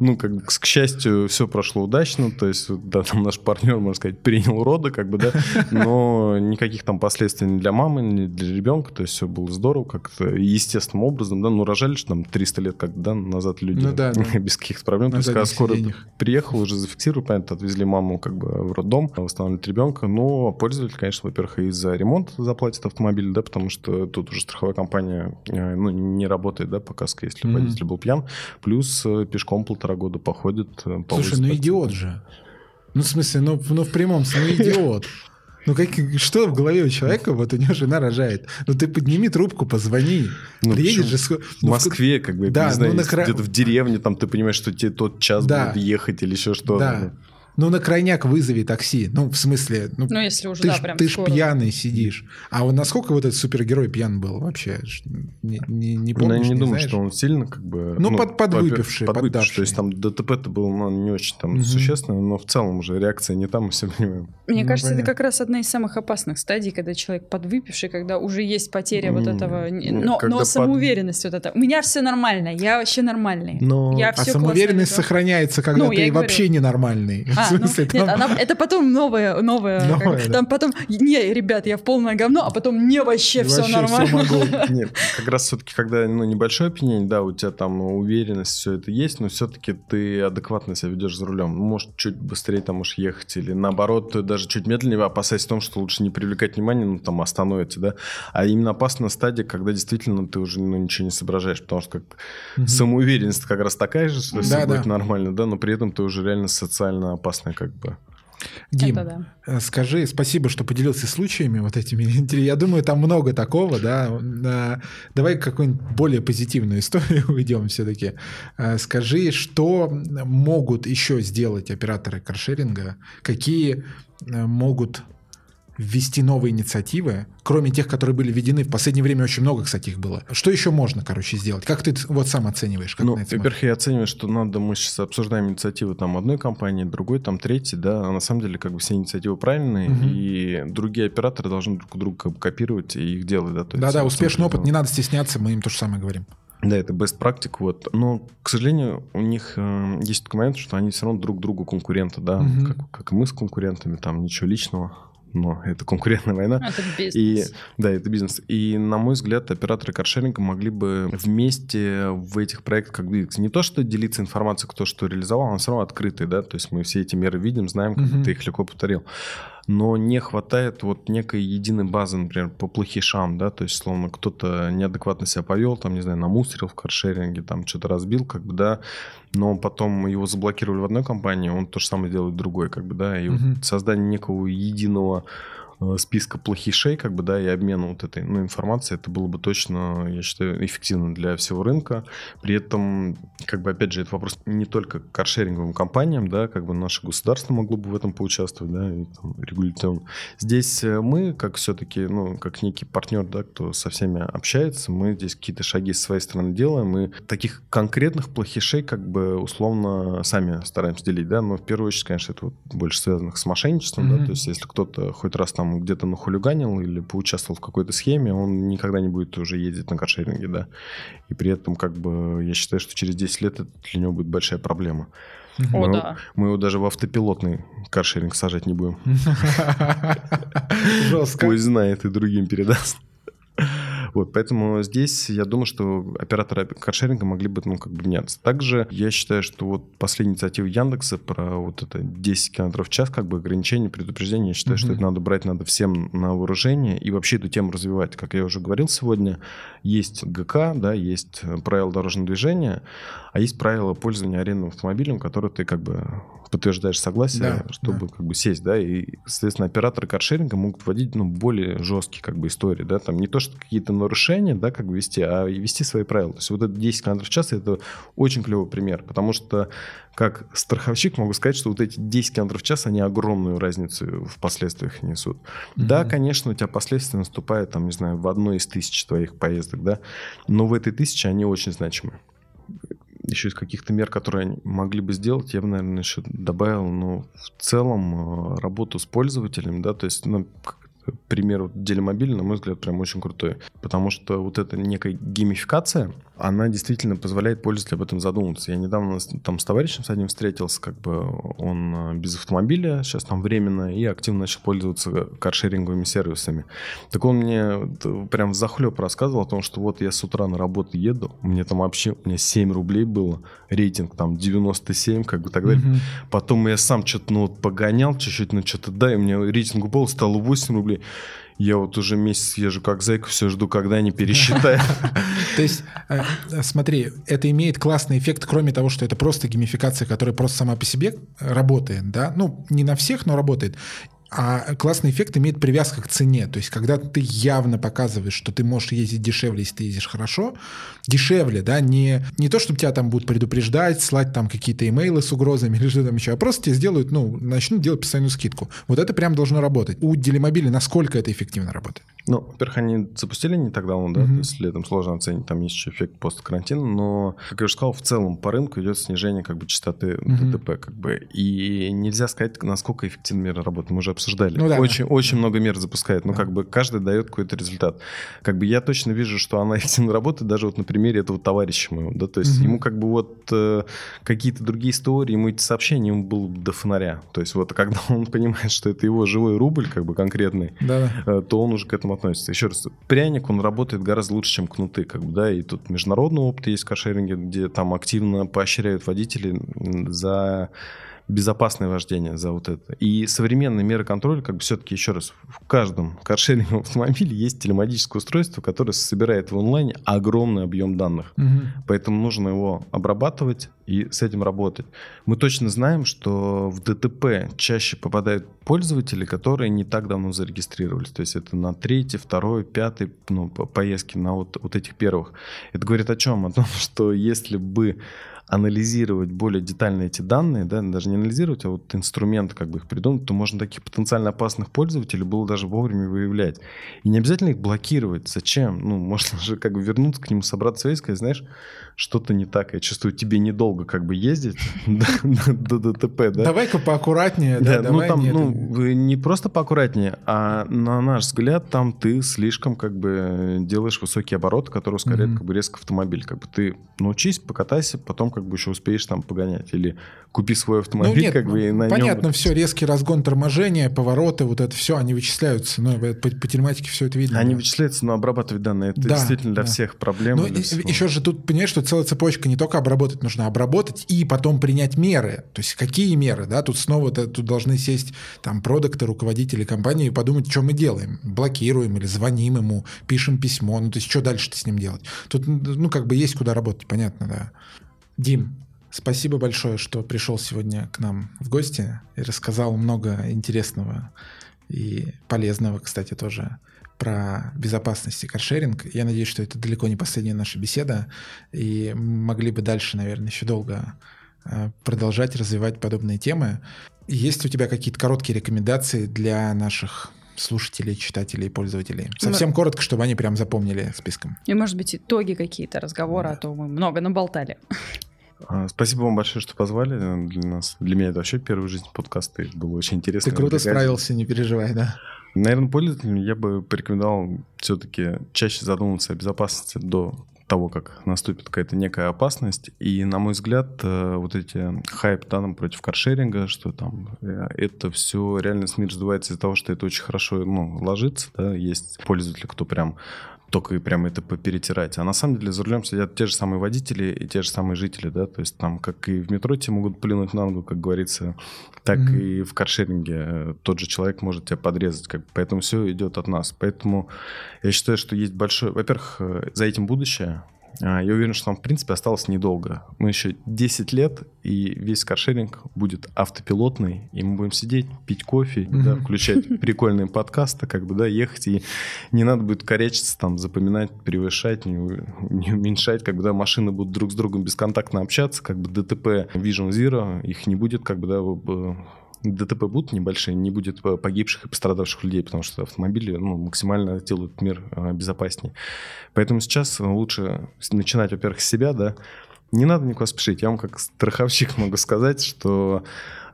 Ну, как бы, к счастью, все прошло удачно, то есть, да, там наш партнер, можно сказать, принял роды, как бы, да, но никаких там последствий ни для мамы, ни для ребенка, то есть все было здорово, как-то естественным образом, да, ну, рожали же там 300 лет, как, да, назад люди, ну, да, без каких-то проблем, то есть, когда скоро приехал, уже зафиксировали, понятно, отвезли маму, как бы, в роддом, там восстанавливать ребенка, но пользователь, конечно, во-первых, и за ремонт заплатит автомобиль, да, потому что тут уже страховая компания, ну, не работает, да, по каске, если водитель был пьян, плюс пешком 1,5 года походит. Слушай, ну идиот же. Ну, в смысле, ну в прямом смысле идиот. Ну, как, что в голове у человека, вот у него жена рожает. Ну, ты подними трубку, позвони. Ну, приедешь же... В Москве, как бы, да, не знаю, где-то в деревне, там, ты понимаешь, что тебе тот час будет ехать или еще что-то. Да. Ну, на крайняк вызови такси. Ну, в смысле, ну, если уже, ты ж пьяный сидишь. А вот насколько вот этот супергерой пьян был вообще? Не помнишь, я не думаю, знаешь? Что он сильно как бы... Ну, подвыпивший. То есть там ДТП-то было, ну, не очень там существенно, но в целом уже реакция не там, мы все понимаем. Мне кажется, понятно. Это как раз одна из самых опасных стадий, когда человек подвыпивший, когда уже есть потеря вот этого... Но самоуверенность вот эта. У меня все нормально, я вообще нормальный. А самоуверенность сохраняется, когда ты вообще ненормальный. В смысле, ну, там... Нет, это потом новое как, да. Там потом, не, ребят, я в полное говно, а потом мне вообще все нормально. Все нет, как раз все-таки, когда небольшое опьянение, да, у тебя там уверенность, все это есть, но все-таки ты адекватно себя ведешь за рулем. Может, чуть быстрее там можешь ехать, или наоборот, даже чуть медленнее, опасаясь в том, что лучше не привлекать внимания, ну, там, остановите, да. А именно опасная стадия, когда действительно ты уже ничего не соображаешь, потому что самоуверенность как раз такая же, что все будет нормально, да, но при этом ты уже реально социально опасен. Как бы. Дим, скажи, спасибо, что поделился случаями вот этими. Я думаю, там много такого, да. Давай какую-нибудь более позитивную историю уйдем все-таки. Скажи, что могут еще сделать операторы каршеринга? Какие могут ввести новые инициативы, кроме тех, которые были введены? В последнее время очень много, кстати, их было. Что еще можно, короче, сделать? Как ты вот сам оцениваешь? Как, ну, во-первых, я оцениваю, что надо... Мы сейчас обсуждаем инициативы там одной компании, другой, там третьей, да. А на самом деле, как бы, все инициативы правильные, и другие операторы должны друг у друга как бы копировать и их делать, да. Да-да, успешный опыт, не надо стесняться, мы им то же самое говорим. Да, это best practice, вот. Но, к сожалению, у них есть такой момент, что они все равно друг другу конкуренты, да, как и мы с конкурентами, там ничего личного. Но это конкурентная война. Это бизнес. Да, это бизнес. И, на мой взгляд, операторы каршеринга могли бы вместе в этих проектах, как бы, не то что делиться информацией, кто что реализовал, она все равно открытая, да, то есть мы все эти меры видим, знаем, как ты их легко повторил. Но не хватает вот некой единой базы, например, по плохишам, да, то есть, словно, кто-то неадекватно себя повел, там, не знаю, намусорил в каршеринге, там, что-то разбил, как бы, да, но потом его заблокировали в одной компании, он то же самое делает в другой, как бы, да, и вот создание некого единого списка плохишей, как бы, да, и обмена вот этой, ну, информацией, это было бы точно, я считаю, эффективно для всего рынка. При этом, как бы, опять же, это вопрос не только к каршеринговым компаниям, да, как бы наше государство могло бы в этом поучаствовать, да, и там регуляторно. Здесь мы, как все-таки, ну, как некий партнер, да, кто со всеми общается, мы здесь какие-то шаги с своей стороны делаем, и таких конкретных плохишей, как бы, условно, сами стараемся делить, да, но в первую очередь, конечно, это вот больше связанных с мошенничеством, да, то есть если кто-то хоть раз там где-то нахулиганил или поучаствовал в какой-то схеме, он никогда не будет уже ездить на каршеринге, да. И при этом, как бы, я считаю, что через 10 лет это для него будет большая проблема. Мы его даже в автопилотный каршеринг сажать не будем. Жестко. Пусть знает и другим передаст. Вот, поэтому здесь я думаю, что операторы каршеринга могли бы, ну, как бы, меняться. Также я считаю, что вот последняя инициатива Яндекса про вот это 10 км в час, как бы, ограничение, предупреждение, я считаю, что это надо брать, надо всем на вооружение и вообще эту тему развивать. Как я уже говорил сегодня, есть ГК, да, есть правила дорожного движения, а есть правила пользования арендным автомобилем, которые ты, как бы, подтверждаешь согласие, да, чтобы, как бы, сесть, да, и, соответственно, операторы каршеринга могут вводить, ну, более жесткие, как бы, истории, да, там не то, что какие-то нарушения, да, как бы вести, а вести свои правила. То есть вот это 10 км в час, это очень клевый пример, потому что как страховщик могу сказать, что вот эти 10 км в час, они огромную разницу в последствиях несут. Да, конечно, у тебя последствия наступают, там, не знаю, в одной из 1000 твоих поездок, да, но в этой 1000 они очень значимы. Еще из каких-то мер, которые они могли бы сделать, я бы, наверное, еще добавил, ну, в целом, работу с пользователем, да, то есть, ну, пример вот Делимобиль, на мой взгляд, прям очень крутой, потому что вот эта некая геймификация, она действительно позволяет пользователю об этом задуматься. Я недавно там с товарищем с одним встретился, как бы он без автомобиля, сейчас там временно, и активно начал пользоваться каршеринговыми сервисами. Так он мне прям взахлеб рассказывал о том, что вот я с утра на работу еду, мне там вообще, у меня 7 рублей было, рейтинг там 97, как бы так далее. Mm-hmm. Потом я сам что-то, ну, погонял чуть-чуть, ну, что-то, да, и у меня рейтинг упал, стало 8 рублей. Я вот уже месяц езжу как зайка, все жду, когда они пересчитают. То есть, смотри, это имеет классный эффект, кроме того, что это просто геймификация, которая просто сама по себе работает, да? Ну, не на всех, но работает. А классный эффект имеет привязка к цене. То есть, когда ты явно показываешь, что ты можешь ездить дешевле, если ты ездишь хорошо, дешевле, да, не то, чтобы тебя там будут предупреждать, слать там какие-то имейлы с угрозами или что там еще, а просто тебе сделают, ну, начнут делать постоянную скидку. Вот это прям должно работать. У Делимобиля насколько это эффективно работает? Ну, во-первых, они запустили не так давно, да, то есть летом сложно оценить, там есть еще эффект посткарантина, но, как я уже сказал, в целом по рынку идет снижение, как бы, частоты ДТП, как бы, и нельзя сказать, насколько эффективно мера работает. Мы уже обсуждали. Ну, да, очень много мер запускает, но как бы каждый дает какой-то результат. Как бы я точно вижу, что она эффективно работает, даже вот на примере этого товарища моего, да, то есть ему как бы вот какие-то другие истории, ему эти сообщения, ему было до фонаря. То есть вот когда он понимает, что это его живой рубль, как бы конкретный, то он уже к этому относится. Еще раз, пряник, он работает гораздо лучше, чем кнуты, как бы, да, и тут международный опыт есть в каршеринге, где там активно поощряют водителей за безопасное вождение, за вот это. И современные меры контроля, как бы все-таки, еще раз, в каждом каршеринговом автомобиле есть телематическое устройство, которое собирает в онлайне огромный объем данных. Поэтому нужно его обрабатывать и с этим работать. Мы точно знаем, что в ДТП чаще попадают пользователи, которые не так давно зарегистрировались. То есть это на 3-й, 2-й, 5-й поездки на вот этих первых. Это говорит о чем? О том, что если бы анализировать более детально эти данные, да, даже не анализировать, а вот инструмент, как бы, их придумать, то можно таких потенциально опасных пользователей было даже вовремя выявлять. И не обязательно их блокировать. Зачем? Ну, можно же как бы вернуться к нему, собраться и сказать, знаешь, что-то не так. Я чувствую, тебе недолго как бы ездить до ДТП, да? Давай-ка поаккуратнее. Да, ну там, не просто поаккуратнее, а на наш взгляд, там ты слишком как бы делаешь высокий оборот, который ускоряет как бы резко автомобиль. Как бы ты научись, покатайся, потом как бы еще успеешь там погонять. Или купи свой автомобиль, ну, нет, как бы, и на понятно, нем... Понятно, все, резкий разгон, торможение, повороты, вот это все, они вычисляются. Ну, по телематике все это видно. Они вычисляются, но обрабатывать данные, это действительно для всех проблем. Ну, еще же тут, понимаешь, что целая цепочка, не только обработать нужно, обработать и потом принять меры. То есть какие меры, да? Тут снова тут должны сесть там продакты, руководители компании и подумать, что мы делаем. Блокируем или звоним ему, пишем письмо. Ну, то есть что дальше-то с ним делать? Тут, ну, как бы есть куда работать, понятно, да. Дим, спасибо большое, что пришел сегодня к нам в гости и рассказал много интересного и полезного, кстати, тоже про безопасность и каршеринг. Я надеюсь, что это далеко не последняя наша беседа, и могли бы дальше, наверное, еще долго продолжать развивать подобные темы. Есть у тебя какие-то короткие рекомендации для наших слушателей, читателей, пользователей? Совсем коротко, чтобы они прям запомнили списком. И, может быть, итоги какие-то разговора, а то мы много наболтали. Спасибо вам большое, что позвали. Для меня это вообще первый в жизни подкаст, и было очень интересно. Ты круто справился, не переживай, да? Наверное, пользователям я бы порекомендовал все-таки чаще задумываться о безопасности до того, как наступит какая-то некая опасность. И, на мой взгляд, вот эти хайп, да, там, против каршеринга, что там это все реально СМИ раздувается из-за того, что это очень хорошо, ну, ложится. Да? Есть пользователи, кто прям только и прямо это поперетирать. А на самом деле за рулем сидят те же самые водители и те же самые жители, да, то есть там как и в метро тебе могут плюнуть на ногу, как говорится, так и в каршеринге тот же человек может тебя подрезать, как бы, поэтому все идет от нас. Поэтому я считаю, что есть большое... Во-первых, за этим будущее. Я уверен, что нам, в принципе, осталось недолго. Мы еще 10 лет, и весь каршеринг будет автопилотный, и мы будем сидеть, пить кофе, да, включать прикольные подкасты, как бы, да, ехать, и не надо будет корячиться, там, запоминать, превышать, не уменьшать, как бы, да, машины будут друг с другом бесконтактно общаться, как бы ДТП Vision Zero, их не будет, как бы, да, ДТП будут небольшие, не будет погибших и пострадавших людей, потому что автомобили, ну, максимально делают мир безопаснее. Поэтому сейчас лучше начинать, во-первых, с себя, да. Не надо никуда спешить. Я вам как страховщик могу сказать, что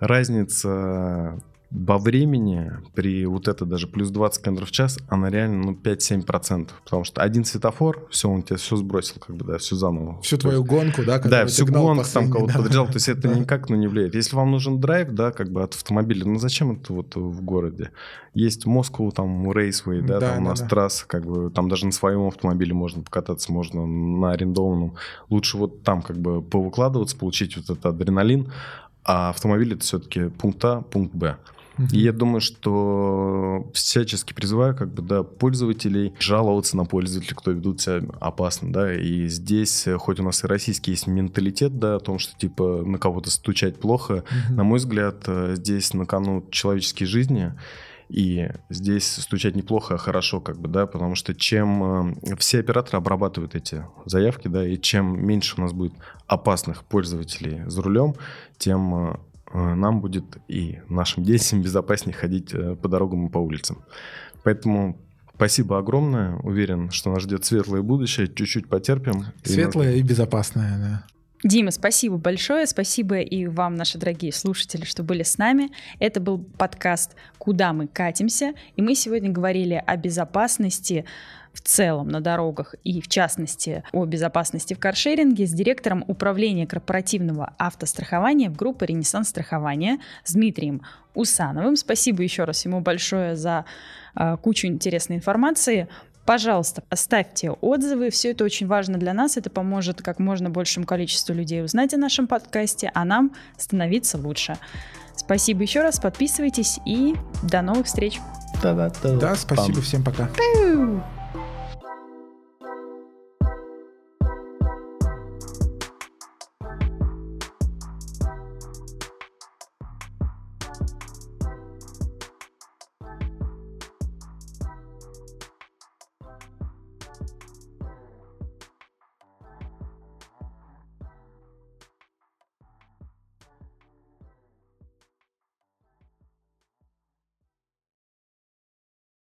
разница Во времени при вот это даже плюс 20 км в час она реально 5-7%, потому что один светофор, все, он тебя все сбросил, как бы, да, все заново. Всю твою гонку, да? Да, всю гонку, там кого-то подряжал, то есть это никак не влияет. Если вам нужен драйв, да, как бы от автомобиля, ну зачем это вот в городе? Есть Москва, там Рейсвей, да, там у нас трасса, как бы, там даже на своем автомобиле можно покататься, можно на арендованном. Лучше вот там как бы повыкладываться, получить вот этот адреналин, а автомобиль это все-таки пункт А, пункт Б. И я думаю, что всячески призываю, как бы, да, пользователей жаловаться на пользователей, кто ведут себя опасно, да, и здесь, хоть у нас и российский есть менталитет, да, о том, что, типа, на кого-то стучать плохо, на мой взгляд, здесь на кону человеческие жизни, и здесь стучать неплохо, а хорошо, как бы, да, потому что чем все операторы обрабатывают эти заявки, да, и чем меньше у нас будет опасных пользователей за рулем, тем нам будет и нашим детям безопаснее ходить по дорогам и по улицам. Поэтому спасибо огромное. Уверен, что нас ждет светлое будущее. Чуть-чуть потерпим. Светлое и безопасное, да. Дима, спасибо большое. Спасибо и вам, наши дорогие слушатели, что были с нами. Это был подкаст «Куда мы катимся?». И мы сегодня говорили о безопасности в целом на дорогах и, в частности, о безопасности в каршеринге с директором управления корпоративного автострахования в группе «Ренессанс Страхования» с Дмитрием Усановым. Спасибо еще раз ему большое за кучу интересной информации. Пожалуйста, оставьте отзывы, все это очень важно для нас, это поможет как можно большему количеству людей узнать о нашем подкасте, а нам становиться лучше. Спасибо еще раз, подписывайтесь и до новых встреч. Да, спасибо, всем пока.